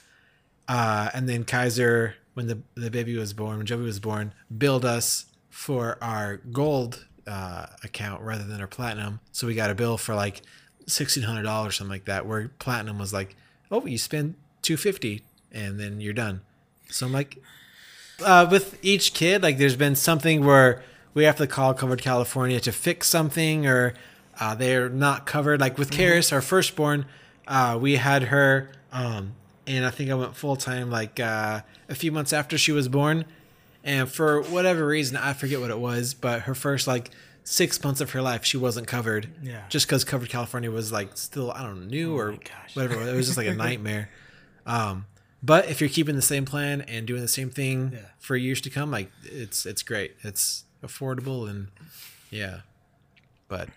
Uh, and then Kaiser, when the, the baby was born, when Joby was born, billed us for our gold uh, account rather than our platinum. So we got a bill for like sixteen hundred dollars or something like that, where platinum was like, oh, you spend two hundred fifty dollars and then you're done. So I'm like, uh, with each kid, like there's been something where we have to call Covered California to fix something, or uh, they're not covered. Like with Karis, mm-hmm. our firstborn, uh, we had her, um, and I think I went full-time like uh, a few months after she was born. And for whatever reason, I forget what it was, but her first like six months of her life, she wasn't covered. Yeah. Just because Covered California was like still, I don't know, new oh or whatever. It was just like a nightmare. Um, but if you're keeping the same plan and doing the same thing yeah. for years to come, like it's it's great. It's affordable and yeah. But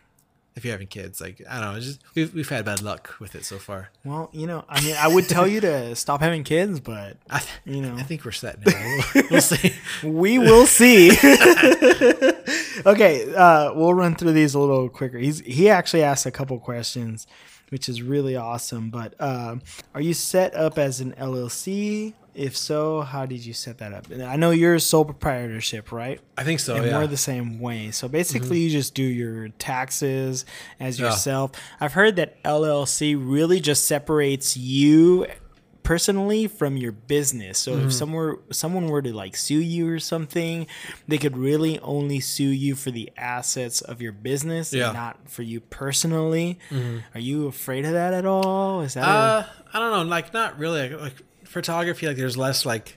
if you're having kids, like I don't know, just we've we've had bad luck with it so far. Well, you know, I mean, I would tell you to stop having kids, but I th- you know, I think we're set now. We'll, we'll see. We will see. Okay, uh, we'll run through these a little quicker. He's he actually asked a couple questions, which is really awesome. But um, are you set up as an L L C? If so, how did you set that up? And I know you're sole proprietorship, right? I think so, and yeah. we're the same way. So basically, mm-hmm. you just do your taxes as yourself. Yeah. I've heard that L L C really just separates you personally from your business. So mm-hmm. if someone, someone were to like sue you or something, they could really only sue you for the assets of your business yeah. and not for you personally. Mm-hmm. Are you afraid of that at all? Is that uh, a- I don't know. Like, not really. Like, like photography, like there's less like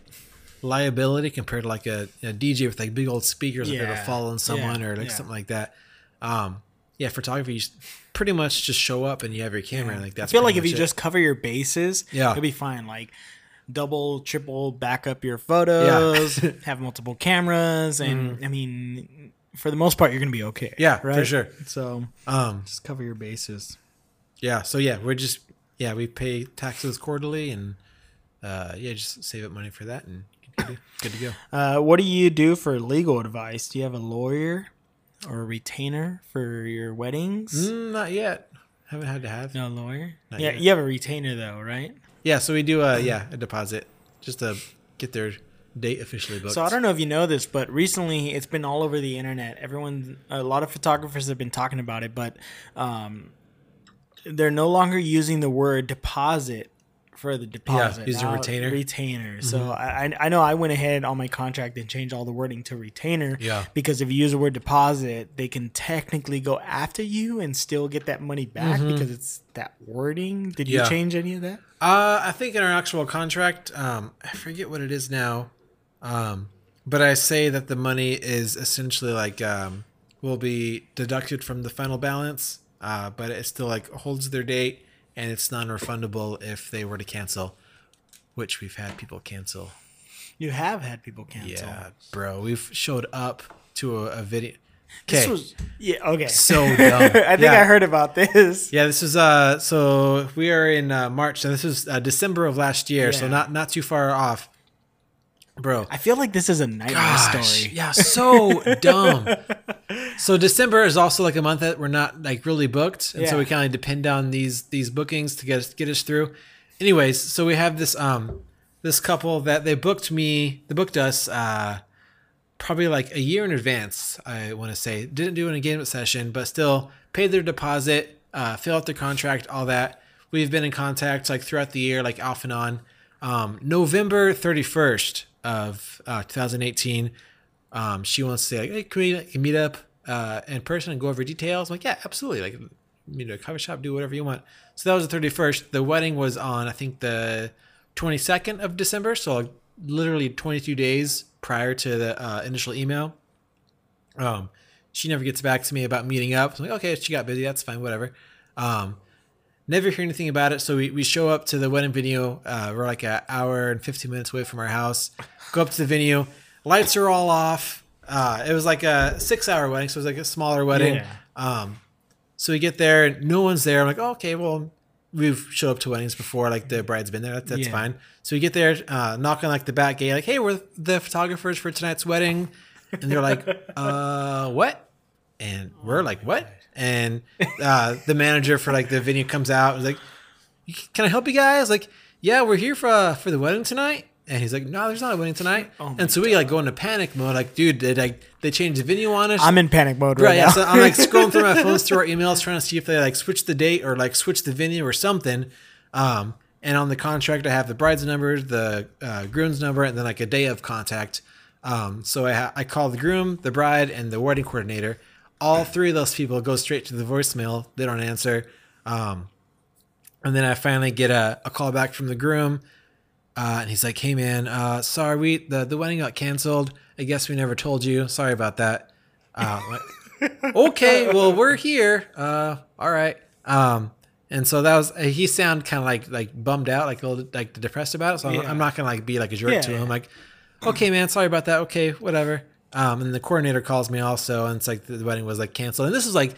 liability compared to like a, a D J with like big old speakers yeah. like they're following someone yeah. or like yeah. something like that. Um, yeah. Photography, you pretty much just show up and you have your camera. Yeah. Like that's I feel like if you it. just cover your bases, yeah. you'll be fine. Like double, triple, back up your photos, yeah. have multiple cameras. And mm-hmm. I mean, for the most part, you're going to be okay. Yeah, right? For sure. So um, just cover your bases. Yeah. So yeah, we're just, yeah, we pay taxes quarterly and uh, yeah, just save up money for that and good to go. Uh, what do you do for legal advice? Do you have a lawyer? Or a retainer for your weddings? Mm, not yet. Haven't had to have. No lawyer? Not yeah, yet. You have a retainer though, right? Yeah, so we do a, yeah, a deposit just to get their date officially booked. So I don't know if you know this, but recently it's been all over the internet. Everyone, a lot of photographers have been talking about it, but um, they're no longer using the word deposit for the deposit. Yeah, he's a retainer. Retainer. Mm-hmm. So I I know I went ahead on my contract and changed all the wording to retainer. Yeah. Because if you use the word deposit, they can technically go after you and still get that money back mm-hmm. because it's that wording. Did yeah. you change any of that? Uh, I think in our actual contract, um, I forget what it is now, um, but I say that the money is essentially like um, will be deducted from the final balance, uh, but it still like holds their date. And it's non-refundable if they were to cancel, which we've had people cancel. You have had people cancel. Yeah, bro. We've showed up to a, a video. This was, yeah, okay. So dumb. I think yeah. I heard about this. Yeah, this is, uh, so we are in uh, March. So this was uh, December of last year. Yeah. So not, not too far off. Bro. I feel like this is a nightmare Gosh, story. Yeah, so dumb. So December is also like a month that we're not like really booked. And yeah. so we kind of depend on these these bookings to get us, get us through. Anyways, so we have this um this couple that they booked me, they booked us uh, probably like a year in advance, I want to say. Didn't do an engagement session, but still paid their deposit, uh, filled out their contract, all that. We've been in contact like throughout the year, like off and on. Um, November thirty-first of uh, twenty eighteen, um, she wants to say like, hey, can we like, meet up uh, in person and go over details? I'm like, yeah, absolutely. Like, meet at a coffee shop, do whatever you want. So that was the thirty-first. The wedding was on, I think, the twenty-second of December. So like, literally twenty-two days prior to the uh, initial email. Um, she never gets back to me about meeting up. So I'm like, okay, she got busy. That's fine. Whatever. Um, never hear anything about it. So we, we show up to the wedding venue. Uh, we're like an hour and fifteen minutes away from our house. Go up to the venue. Lights are all off. Uh, it was like a six-hour wedding, so it was like a smaller wedding. Yeah. Um, so we get there, and no one's there. I'm like, oh, okay, well, we've showed up to weddings before. Like, the bride's been there. That, that's yeah. fine. So we get there, uh, knock on, like, the back gate. Like, hey, we're the photographers for tonight's wedding. And they're like, uh, what? And we're like, what? And uh, the manager for like the venue comes out and is like, "Can I help you guys?" Like, "Yeah, we're here for uh, for the wedding tonight." And he's like, "No, there's not a wedding tonight." Oh and so we God. like go into panic mode. Like, dude, they like they changed the venue on us. I'm in panic mode right, right now. Yeah, so I'm like scrolling through my phones, through our emails, trying to see if they like switch the date or like switch the venue or something. Um, and on the contract, I have the bride's number, the uh, groom's number, and then like a day of contact. Um, so I, ha- I call the groom, the bride, and the wedding coordinator. All three of those people go straight to the voicemail. They don't answer. Um, and then I finally get a, a call back from the groom. Uh, and he's like, hey, man, uh, sorry, we the, the wedding got canceled. I guess we never told you. Sorry about that. Uh, okay, well, we're here. Uh, all right. Um, and so that was, he sounded kind of like like bummed out, like a little, like depressed about it. So yeah. I'm, I'm not going to like be like a jerk yeah, to him. Yeah. Like, okay, man, sorry about that. Okay, whatever. Um, and the coordinator calls me also, and it's like the wedding was like canceled. And this is like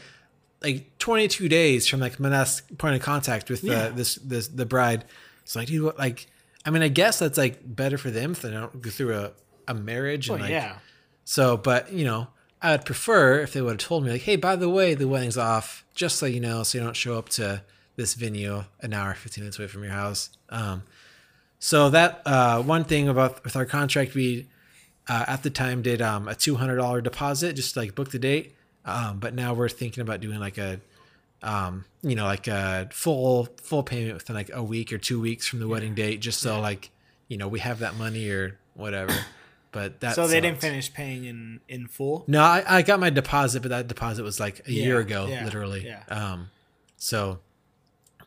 like twenty-two days from like my last point of contact with the, yeah. this this the bride. So like, dude, what, like, I mean, I guess that's like better for them if they don't go through a, a marriage. And well, like, yeah. So, but you know, I would prefer if they would have told me like, hey, by the way, the wedding's off, just so you know, so you don't show up to this venue an hour, fifteen minutes away from your house. Um, so that uh, one thing about with our contract, we. Uh, at the time did um, a two hundred dollars deposit just to like book the date. Um, but now we're thinking about doing like a, um, you know, like a full, full payment within like a week or two weeks from the yeah. wedding date, just so yeah. like, you know, we have that money or whatever, but that. So they sucks. Didn't finish paying in, in full? No, I, I got my deposit, but that deposit was like a yeah, year ago, yeah, literally. Yeah. Um, so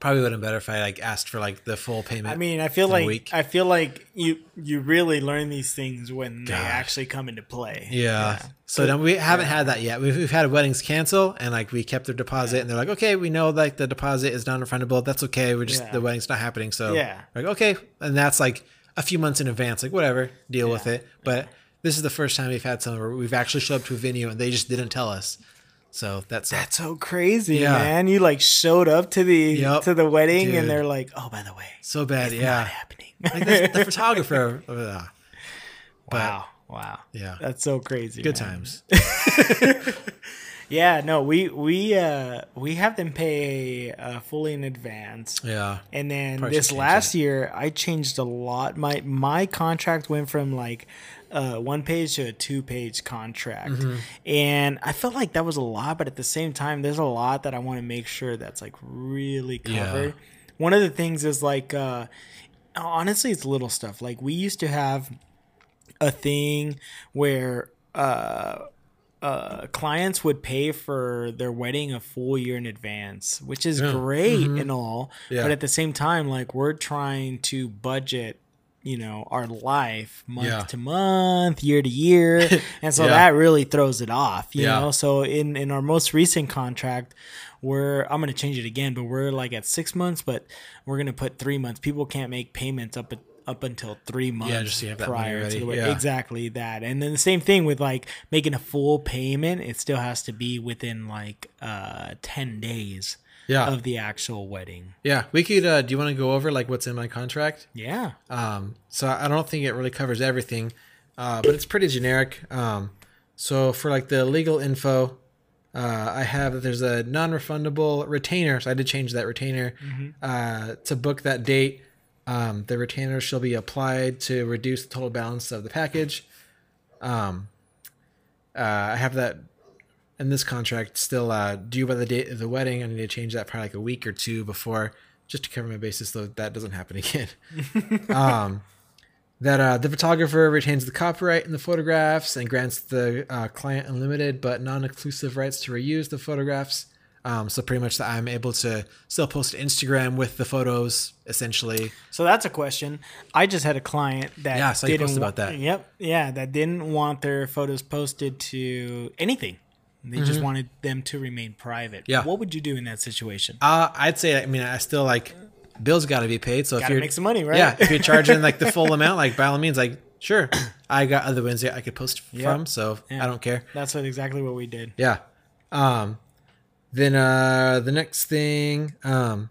probably would have been better if I like asked for like the full payment. I mean, I feel like week. I feel like you you really learn these things when Gosh. they actually come into play. Yeah. yeah. So then we haven't yeah. had that yet. We've, we've had weddings cancel and like we kept their deposit yeah. and they're like, okay, we know like the deposit is non-refundable. That's okay. We're just yeah. the wedding's not happening. So yeah. like okay, and that's like a few months in advance. Like whatever, deal yeah. with it. But yeah. this is the first time we've had some where we've actually showed up to a venue and they just didn't tell us. So that's that's so crazy, yeah. man. You like showed up to the yep. to the wedding, Dude. and they're like, "Oh, by the way, so bad, it's yeah, not happening." Like the, the photographer. Wow, but, wow, yeah, that's so crazy. Good man. times. Yeah, no, we we uh, we have them pay uh, fully in advance. Yeah, and then Probably this last it. year, I changed a lot. My my contract went from like. Uh, one page to a two page contract. Mm-hmm. And I felt like that was a lot, but at the same time, there's a lot that I want to make sure that's like really covered. Yeah. One of the things is like, uh, honestly, it's little stuff. Like we used to have a thing where, uh, Uh, clients would pay for their wedding a full year in advance, which is yeah. great mm-hmm. and all, yeah. but at the same time, like we're trying to budget you know, our life month yeah. to month, year to year. And so yeah. that really throws it off, you yeah. know? So in, in our most recent contract, we're, I'm going to change it again, but we're like at six months, but we're going to put three months. People can't make payments up at, up until three months yeah, just so you have prior to the wedding. Yeah. Exactly that. And then the same thing with like making a full payment, it still has to be within like uh, ten days Yeah. of the actual wedding. Yeah. We could, uh, do you want to go over like what's in my contract? Yeah. Um, so I don't think it really covers everything, uh, but it's pretty generic. Um, so for like the legal info, uh, I have that there's a non-refundable retainer. So I did change that retainer, mm-hmm. uh, to book that date. Um, the retainer shall be applied to reduce the total balance of the package. Um, uh, I have that, in this contract, still uh, due by the date of the wedding. I need to change that probably like a week or two before, just to cover my bases so that doesn't happen again. um, that uh, the photographer retains the copyright in the photographs and grants the uh, client unlimited but non-exclusive rights to reuse the photographs. Um, so pretty much that I'm able to still post to Instagram with the photos, essentially. So that's a question. I just had a client that yeah, so didn't about that. Yep, yeah, that didn't want their photos posted to anything. They mm-hmm. just wanted them to remain private. Yeah. What would you do in that situation? Uh, I'd say, I mean, I still like bills got to be paid. So gotta if you're make some money, right? Yeah. If you're charging like the full amount, like by all means, like sure, I got other Wednesday I could post yep. from, so yeah. I don't care. That's what, exactly what we did. Yeah. Um, then uh, the next thing um,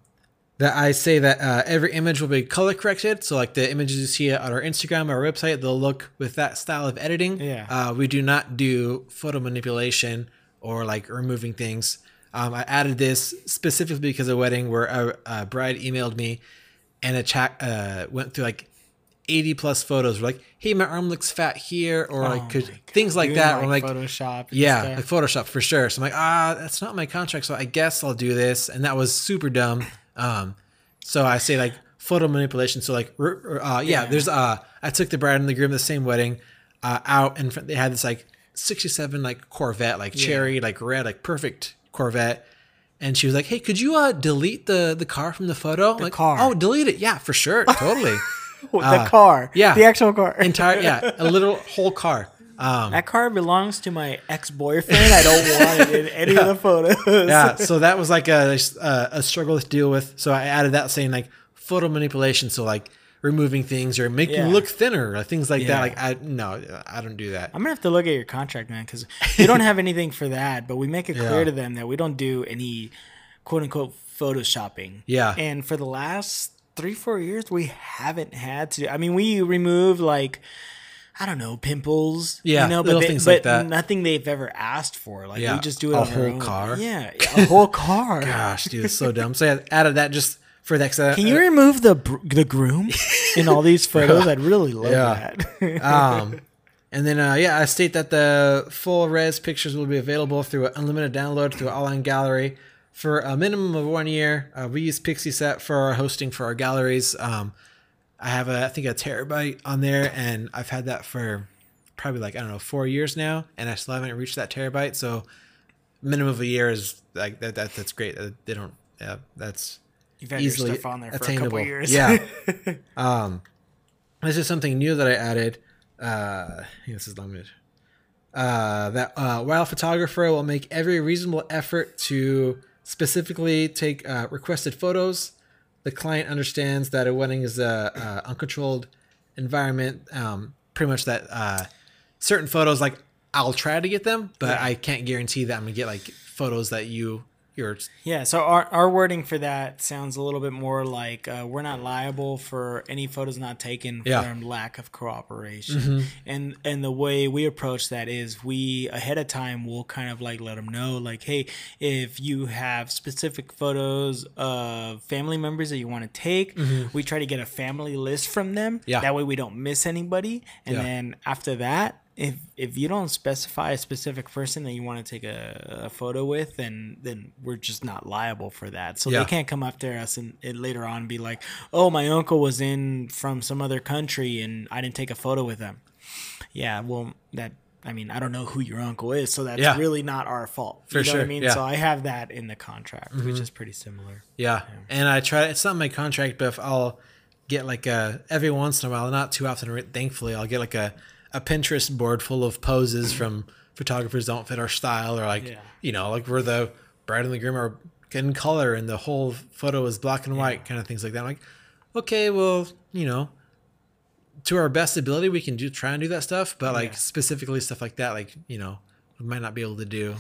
that I say that uh, every image will be color corrected. So like the images you see on our Instagram, our website, they'll look with that style of editing. Yeah. Uh, we do not do photo manipulation. Or like removing things. Um, I added this specifically because of a wedding where a, a bride emailed me and a chat uh, went through like eighty plus photos. We're like, hey, my arm looks fat here, or oh like could, things like you that. Or like, like Photoshop. Yeah, like Photoshop for sure. So I'm like, ah, that's not my contract, so I guess I'll do this. And that was super dumb. Um, so I say like photo manipulation. So like, uh, yeah, yeah, there's uh, I took the bride and the groom to the same wedding. uh, out in front. They had this like sixty-seven like Corvette, like yeah. cherry, like red, like perfect Corvette. And she was like, "Hey, could you uh, delete the the car from the photo?" The like, car. Oh, delete it. Yeah, for sure, totally. the uh, car. Yeah, the actual car. Entire. Yeah, a little whole car. Um, that car belongs to my ex-boyfriend. I don't want it in any yeah. of the photos. Yeah, so that was like a, a, a struggle to deal with. So I added that saying like photo manipulation. So like removing things or making yeah. them look thinner or things like yeah. that. Like I no, I don't do that. I'm going to have to look at your contract, man, because we don't have anything for that. But we make it clear yeah. to them that we don't do any quote-unquote photoshopping. Yeah. And for the last three, four years, we haven't had to. I mean, we removed like... I don't know, pimples, yeah, you know, but, they, things but like that. Nothing they've ever asked for. Like yeah. we just do it a on whole our own. car. Yeah, a whole car. Gosh, dude, it's so dumb. So yeah, out of that, just for that. Uh, Can you uh, remove the the groom in all these photos? I'd really love yeah. that. um, and then uh, yeah, I state that the full res pictures will be available through an unlimited download through online gallery for a minimum of one year. Uh, we use PixieSat for our hosting for our galleries. Um, I have, a, I think, a terabyte on there, and I've had that for probably, like, I don't know, four years now, and I still haven't reached that terabyte. So minimum of a year is, like, that. that that's great. They don't, yeah, that's You've had easily your stuff on there for attainable. a couple years. Yeah. um, this is something new that I added. Uh, this is limited. Uh, that uh, while photographer will make every reasonable effort to specifically take uh, requested photos, the client understands that a wedding is a, a uncontrolled environment. Um, pretty much that uh, certain photos, like I'll try to get them, but yeah. I can't guarantee that I'm gonna get like photos that you you're. Yeah. So our our wording for that sounds a little bit more like uh, we're not liable for any photos not taken yeah. from lack of cooperation. Mm-hmm. And and the way we approach that is we ahead of time will kind of like let them know like, hey, if you have specific photos of family members that you want to take, mm-hmm. we try to get a family list from them. Yeah. That way we don't miss anybody. And yeah. then after that, if if you don't specify a specific person that you want to take a, a photo with, then then we're just not liable for that. So yeah. they can't come up to us and, and later on and be like, oh, my uncle was in from some other country and I didn't take a photo with him. Yeah, well, that I mean, I don't know who your uncle is, so that's yeah. really not our fault. For you know sure. what I mean? Yeah. So I have that in the contract, mm-hmm. which is pretty similar. Yeah. yeah. And I try, it's not my contract, but if I'll get like a, every once in a while, not too often, thankfully, I'll get like a, a Pinterest board full of poses from photographers don't fit our style or like, yeah. you know, like we're the bride and the groom are in color and the whole photo is black and white yeah. kind of things like that. I'm like, okay, well, you know, to our best ability, we can do try and do that stuff. But like yeah. specifically stuff like that, like, you know, we might not be able to do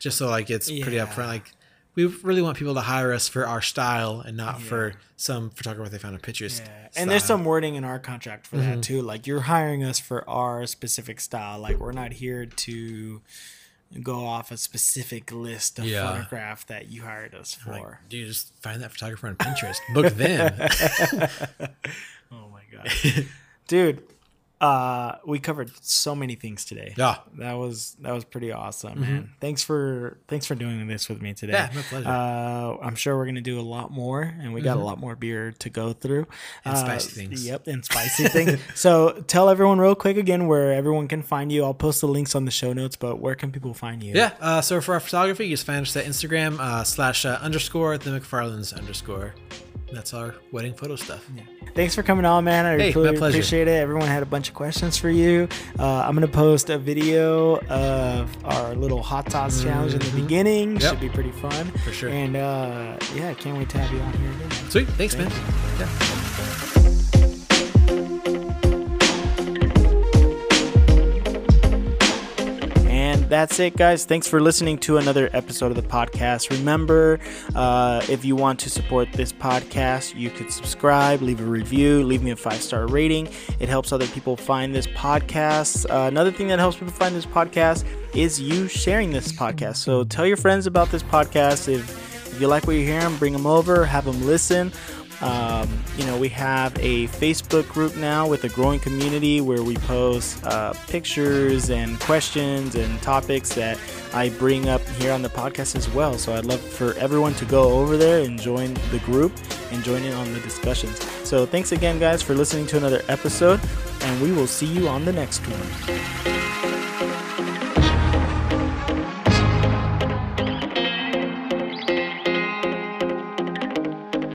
just so like, it's yeah. pretty upfront. Like we really want people to hire us for our style and not yeah. for some photographer they found a picture. Yeah. And there's some wording in our contract for mm-hmm. that too. Like you're hiring us for our specific style. Like we're not here to go off a specific list of yeah. photograph that you hired us for. Like, dude, just find that photographer on Pinterest, book them. Oh my God, dude. Uh, we covered so many things today. Yeah, that was that was pretty awesome, mm-hmm. man. Thanks for thanks for doing this with me today. Yeah, my pleasure. Uh, I'm sure we're gonna do a lot more, and we mm-hmm. got a lot more beer to go through. And uh, spicy things. Yep, and spicy things. So tell everyone real quick again where everyone can find you. I'll post the links on the show notes, but where can people find you? Yeah. Uh, so for our photography, you just find us at Instagram uh, slash uh, underscore the McFarlands underscore. That's our wedding photo stuff. Yeah. Thanks for coming on, man. I hey, really appreciate it. Everyone had a bunch of questions for you. Uh, I'm going to post a video of our little hot sauce mm-hmm. challenge in the beginning. Yep. Should be pretty fun. For sure. And uh, yeah, can't wait to have you on here again. Sweet. Thanks, Thanks. man. Yeah. That's it, guys. Thanks for listening to another episode of the podcast. Remember, uh, if you want to support this podcast, you could subscribe, leave a review, leave me a five-star rating. It helps other people find this podcast. Uh, another thing that helps people find this podcast is you sharing this podcast. So tell your friends about this podcast. If, if you like what you hear them, bring them over, have them listen. Um, you know, we have a Facebook group now with a growing community where we post uh, pictures and questions and topics that I bring up here on the podcast as well. So I'd love for everyone to go over there and join the group. and join in on the discussions. So thanks again, guys, for listening to another episode, and we will see you on the next one.